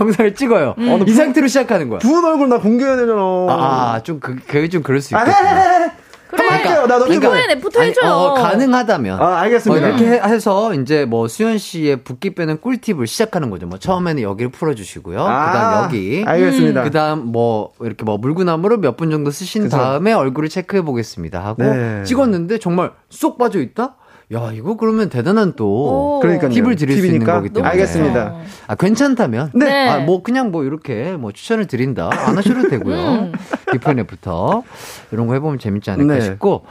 영상을 찍어요. 이 상태로 시작하는 거야. 부은 얼굴 나 공개해야 되잖아. 그게 좀 그럴 수 있겠다. 그러니까 나 그러니까 애프터 해줘요. 가능하다면. 알겠습니다. 이렇게 해서 이제 뭐 수현 씨의 붓기 빼는 꿀팁을 시작하는 거죠. 뭐 처음에는 여기를 풀어주시고요. 그다음 여기. 알겠습니다. 그다음 뭐 이렇게 뭐 물구나무로 몇 분 정도 쓰신 다음에 얼굴을 체크해 보겠습니다 하고 찍었는데 정말 쏙 빠져 있다. 야, 이거 그러면 대단한 또 팁을 드릴 팁이니까? 수 있는 거기 때문에. 알겠습니다. 괜찮다면. 네. 뭐 그냥 뭐 이렇게 뭐 추천을 드린다. 안 하셔도 되고요. 비포 애프터 이런 거 해보면 재밌지 않을까 싶고.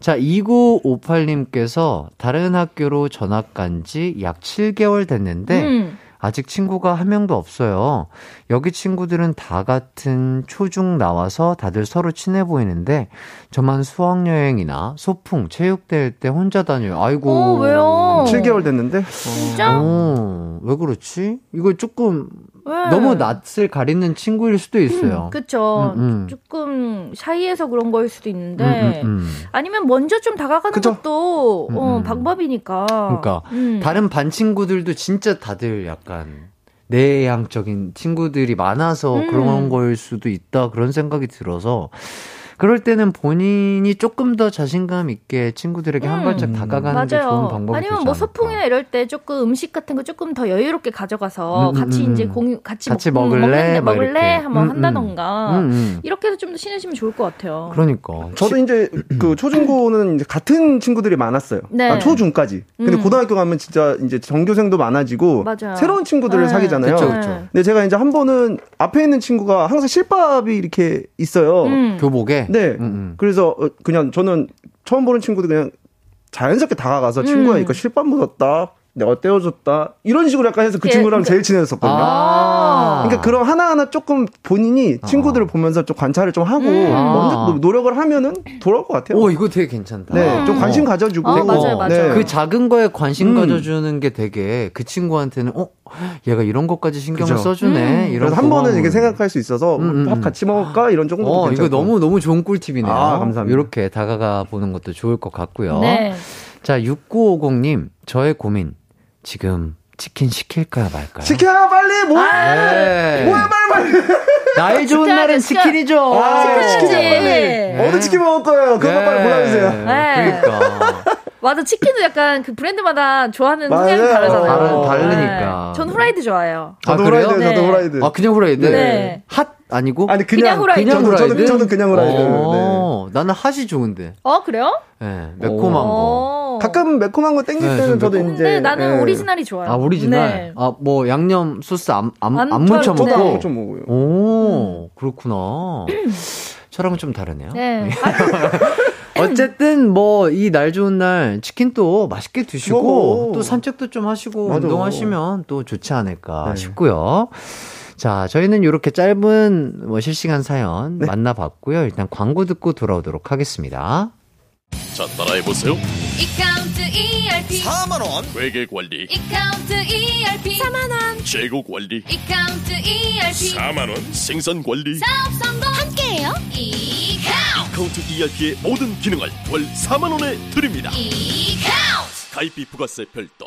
자, 2958님께서 다른 학교로 전학 간 지 약 7개월 됐는데 아직 친구가 한 명도 없어요. 여기 친구들은 다 같은 초중 나와서 다들 서로 친해 보이는데 저만 수학여행이나 소풍, 체육대회 때 혼자 다녀요. 아이고. 왜요? 7개월 됐는데? 진짜? 왜 그렇지? 이거 조금 왜? 너무 낯을 가리는 친구일 수도 있어요. 그쵸. 조금 샤이해서 그런 거일 수도 있는데 아니면 먼저 좀 다가가는 것도 방법이니까. 그러니까 다른 반 친구들도 진짜 다들 약간 내향적인 친구들이 많아서 그런 걸 수도 있다 그런 생각이 들어서 그럴 때는 본인이 조금 더 자신감 있게 친구들에게 한 발짝 다가가는 게 좋은 방법이죠. 아니면 뭐 소풍이나 이럴 때 조금 음식 같은 거 조금 더 여유롭게 가져가서 같이 이제 같이 먹을래 한번 한다던가 이렇게 해서 좀 더 친해지면 좋을 것 같아요. 그러니까 저도 이제 그 초중고는 이제 같은 친구들이 많았어요. 네. 초중까지. 근데 고등학교 가면 진짜 이제 전교생도 많아지고 맞아요. 새로운 친구들을 사귀잖아요. 그쵸. 근데 제가 이제 한 번은 앞에 있는 친구가 항상 실밥이 이렇게 있어요. 교복에. 네. 그래서 그냥 저는 처음 보는 친구들 그냥 자연스럽게 다가가서 친구야 이거 실밥 묻었다. 내가 떼어줬다. 이런 식으로 약간 해서 그 친구랑 제일 친해졌었거든요. 그러니까 그런 하나하나 조금 본인이 친구들을 보면서 좀 관찰을 좀 하고 먼저 노력을 하면은 돌아올 것 같아요. 오, 이거 되게 괜찮다. 네. 좀 관심 가져주고. 맞아요. 네. 그 작은 거에 관심 가져주는 게 되게 그 친구한테는 얘가 이런 것까지 신경을 써주네. 이런 그래서 한 번은 이렇게 생각할 수 있어서 밥 같이 먹을까? 이런 정도도 괜찮고. 이거 너무 좋은 꿀팁이네요. 감사합니다. 이렇게 다가가 보는 것도 좋을 것 같고요. 네. 자, 6950님. 저의 고민. 지금 치킨 시킬까 말까? 시켜 빨리 뭐야 빨리. 날 좋은 날은 치킨이죠. 시키지. 어느 치킨 먹을 거예요? 그거 빨리 골라주세요. 그러니까. 맞아, 치킨도 약간 그 브랜드마다 좋아하는 성향이 다르잖아요. 다르니까. 전 후라이드 좋아해요. 저도 후라이드. 저도 후라이드. 그냥 후라이드. 네. 핫 아니고? 아니 그냥 후라이드. 저는 그냥 후라이드. 나는 핫이 좋은데. 그래요? 네, 매콤한 거. 가끔 매콤한 거 땡길 때는 저도 이제. 근데 나는 오리지널이 좋아요. 오리지널. 네. 뭐 양념 소스 안 묻혀 먹고. 저도 안 묻혀 먹어요. 그렇구나. 저랑은 좀 다르네요. 네. 어쨌든 뭐 이 날 좋은 날 치킨 또 맛있게 드시고 또 산책도 좀 하시고 운동하시면 또 좋지 않을까 싶고요. 자, 저희는 이렇게 짧은 뭐 실시간 사연 만나봤고요. 일단 광고 듣고 돌아오도록 하겠습니다. 자, 따라해보세요. 이카운트 ERP 4만원 회계관리 이카운트 ERP 4만원 재고관리 이카운트 ERP 4만원 생산관리 사업성공 함께해요. 이카운트 ERP의 모든 기능을 월 4만원에 드립니다. 이카운트 가입비 부가세 별도.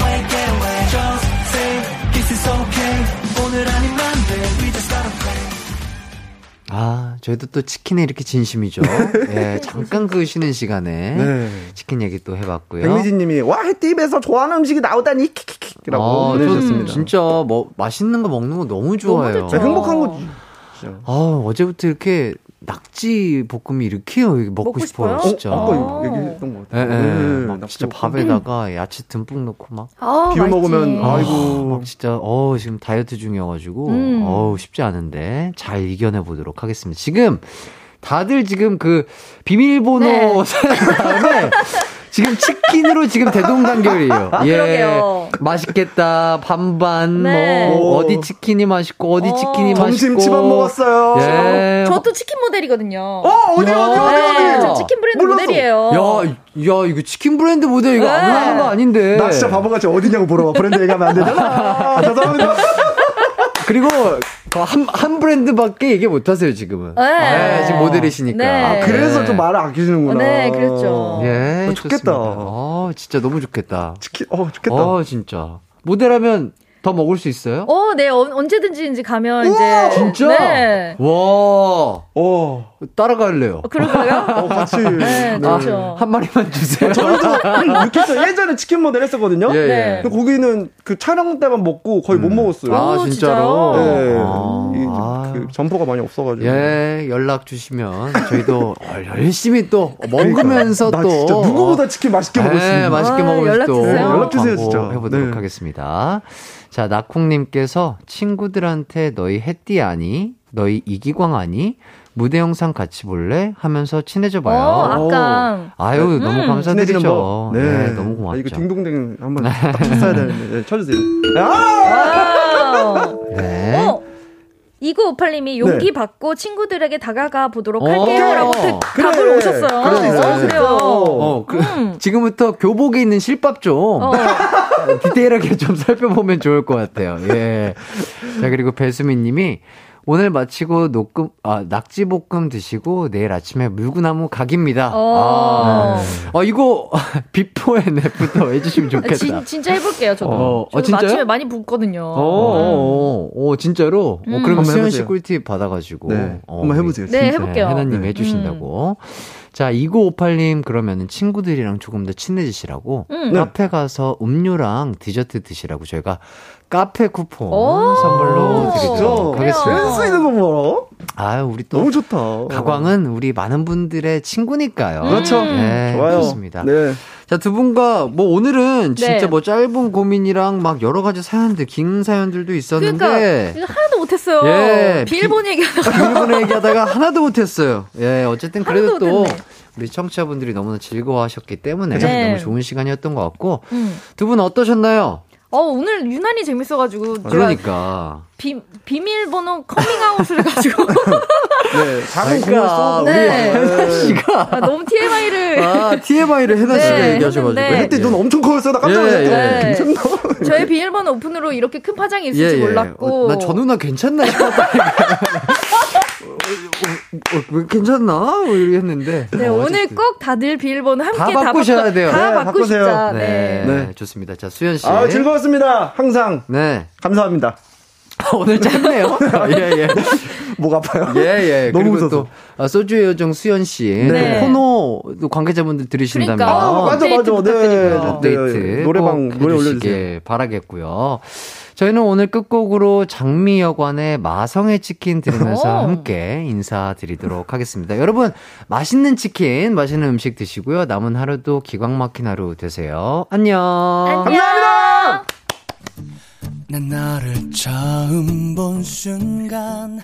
저희도 또 치킨에 이렇게 진심이죠. 예, 잠깐 그 쉬는 시간에 치킨 얘기 또 해봤고요. 백미진님이 햇띠입에서 좋아하는 음식이 나오다니 키키키라고 보내주셨습니다. 진짜 뭐 맛있는 거 먹는 거 너무 좋아해요. 행복한 거. 어제부터 이렇게 낙지 볶음이 이렇게 먹고 싶어요. 진짜. 아까 얘기했던 것 같아요. 막 진짜 밥에다가 야채 듬뿍 넣고 막 비벼 먹으면 아이고 막 진짜 지금 다이어트 중이어가지고 쉽지 않은데 잘 이겨내 보도록 하겠습니다. 지금 다들 지금 그 비밀번호 네. 사는 다음에 지금 치킨으로 지금 대동단결이에요. 예. 그러게요. 맛있겠다. 반반. 네. 뭐 어디 치킨이 맛있고 어디 치킨이 맛있고. 점심치만 먹었어요. 예. 저도 치킨 모델이거든요. 어디. 저 치킨 브랜드 몰랐어. 모델이에요. 야 이거 치킨 브랜드 모델 이거 네. 아무나 하는 거 아닌데. 나 진짜 바보같이 어디냐고 물어봐. 브랜드 얘기하면 안 되잖아. 죄송합니다. 그리고 한 브랜드밖에 얘기 못하세요 지금은. 네. 아, 지금 모델이시니까. 네. 아, 그래서 좀 말을 아끼시는구나. 네, 그랬죠. 예, 좋겠다. 아, 진짜 너무 좋겠다. 치킨, 좋겠다. 아, 진짜. 모델하면 더 먹을 수 있어요? 네, 언제든지 이제 가면 우와, 이제. 진짜? 네. 와, 따라갈래요. 그럴까요? 같이. 네, 좋죠. 아, 한 마리만 주세요. 저희도 유키스 예전에 치킨 모델 했었거든요. 예, 네. 근데 거기는 그 촬영 때만 먹고 거의 못 먹었어요. 아, 진짜로? 네. 그 점포가 많이 없어가지고. 예, 연락 주시면 저희도 열심히 또 먹으면서 나 또. 진짜 누구보다 치킨 맛있게 먹었습니다. 네, 맛있게 먹으면 또. 연락 주세요, 진짜. 해보도록 네. 하겠습니다. 자, 낙콩님께서 친구들한테 너희 햇띠 아니? 너희 이기광 아니? 무대 영상 같이 볼래? 하면서 친해져봐요. 아까. 아유, 너무 감사드리죠. 네. 네, 너무 고맙죠. 이거 딩동댕 한번 딱 쳤어야 되는데. 네, 쳐주세요. 네. 2958님이 용기 네. 받고 친구들에게 다가가 보도록 할게요. 라고 답을 그래. 오셨어요. 그래요. 지금부터 교복에 있는 실밥 좀 디테일하게 좀 살펴보면 좋을 것 같아요. 예. 자, 그리고 배수민 님이 오늘 마치고 낙지볶음 드시고 내일 아침에 물구나무 각입니다. 이거 비포 앤 애프터 해주시면 좋겠다. 진짜 해볼게요, 저도. 저도 아침에 많이 붓거든요. 진짜로? 그러면 수현 씨 꿀팁 받아가지고. 네. 한번 해보세요. 진짜. 네, 해볼게요. 해나님 해주신다고. 자, 2958님 그러면 친구들이랑 조금 더 친해지시라고 카페 가서 음료랑 디저트 드시라고 저희가 카페 쿠폰 선물로 드리도록 하겠습니다. 센스 있는 거 뭐라? 아유, 우리 또 너무 좋다. 가광은 우리 많은 분들의 친구니까요. 그렇죠. 네, 좋아요. 좋습니다. 네. 자, 두 분과 오늘은 진짜 네. 짧은 고민이랑 막 여러 가지 사연들, 긴 사연들도 있었는데. 그러니까, 이거 하나도 못했어요. 예. 비밀번호 얘기하다가 하나도 못했어요. 예, 어쨌든 그래도 또. 못했네. 우리 청취자분들이 너무나 즐거워하셨기 때문에 네. 너무 좋은 시간이었던 것 같고. 두 분 어떠셨나요? 오늘 유난히 재밌어가지고. 그러니까. 비밀번호 커밍아웃을 가지고. 네, 작은 공을 써도 해나씨가. 너무 TMI를. TMI를 해나씨가 얘기하셔가지고. 그때 눈 엄청 커졌어요. 나 깜짝 놀랐어요. 괜찮나? 저의 비밀번호 오픈으로 이렇게 큰 파장이 있을지 몰랐고. 나 저 누나 괜찮나 싶었다. 괜찮나? 이렇게 했는데. 네, 오늘 꼭 다들 비밀번호 함께 다 바꾸셔야 돼요. 다 바꾸세요. 네, 좋습니다. 자, 수현 씨. 즐거웠습니다. 항상. 네. 감사합니다. 오늘 짧네요. 예. 목 아파요. 예. 너무 웃어서. 또 소주의 요정 수현 씨. 네. 코너 관계자분들 들으신다면. 그러니까. 맞아. 업데이트. 네. 노래방 노래 올려주시길 바라겠고요. 저희는 오늘 끝곡으로 장미여관의 마성의 치킨 들으면서 함께 인사드리도록 하겠습니다. 여러분, 맛있는 치킨, 맛있는 음식 드시고요. 남은 하루도 기광 막힌 하루 되세요. 안녕. 감사합니다. 난 나를 처음 본 순간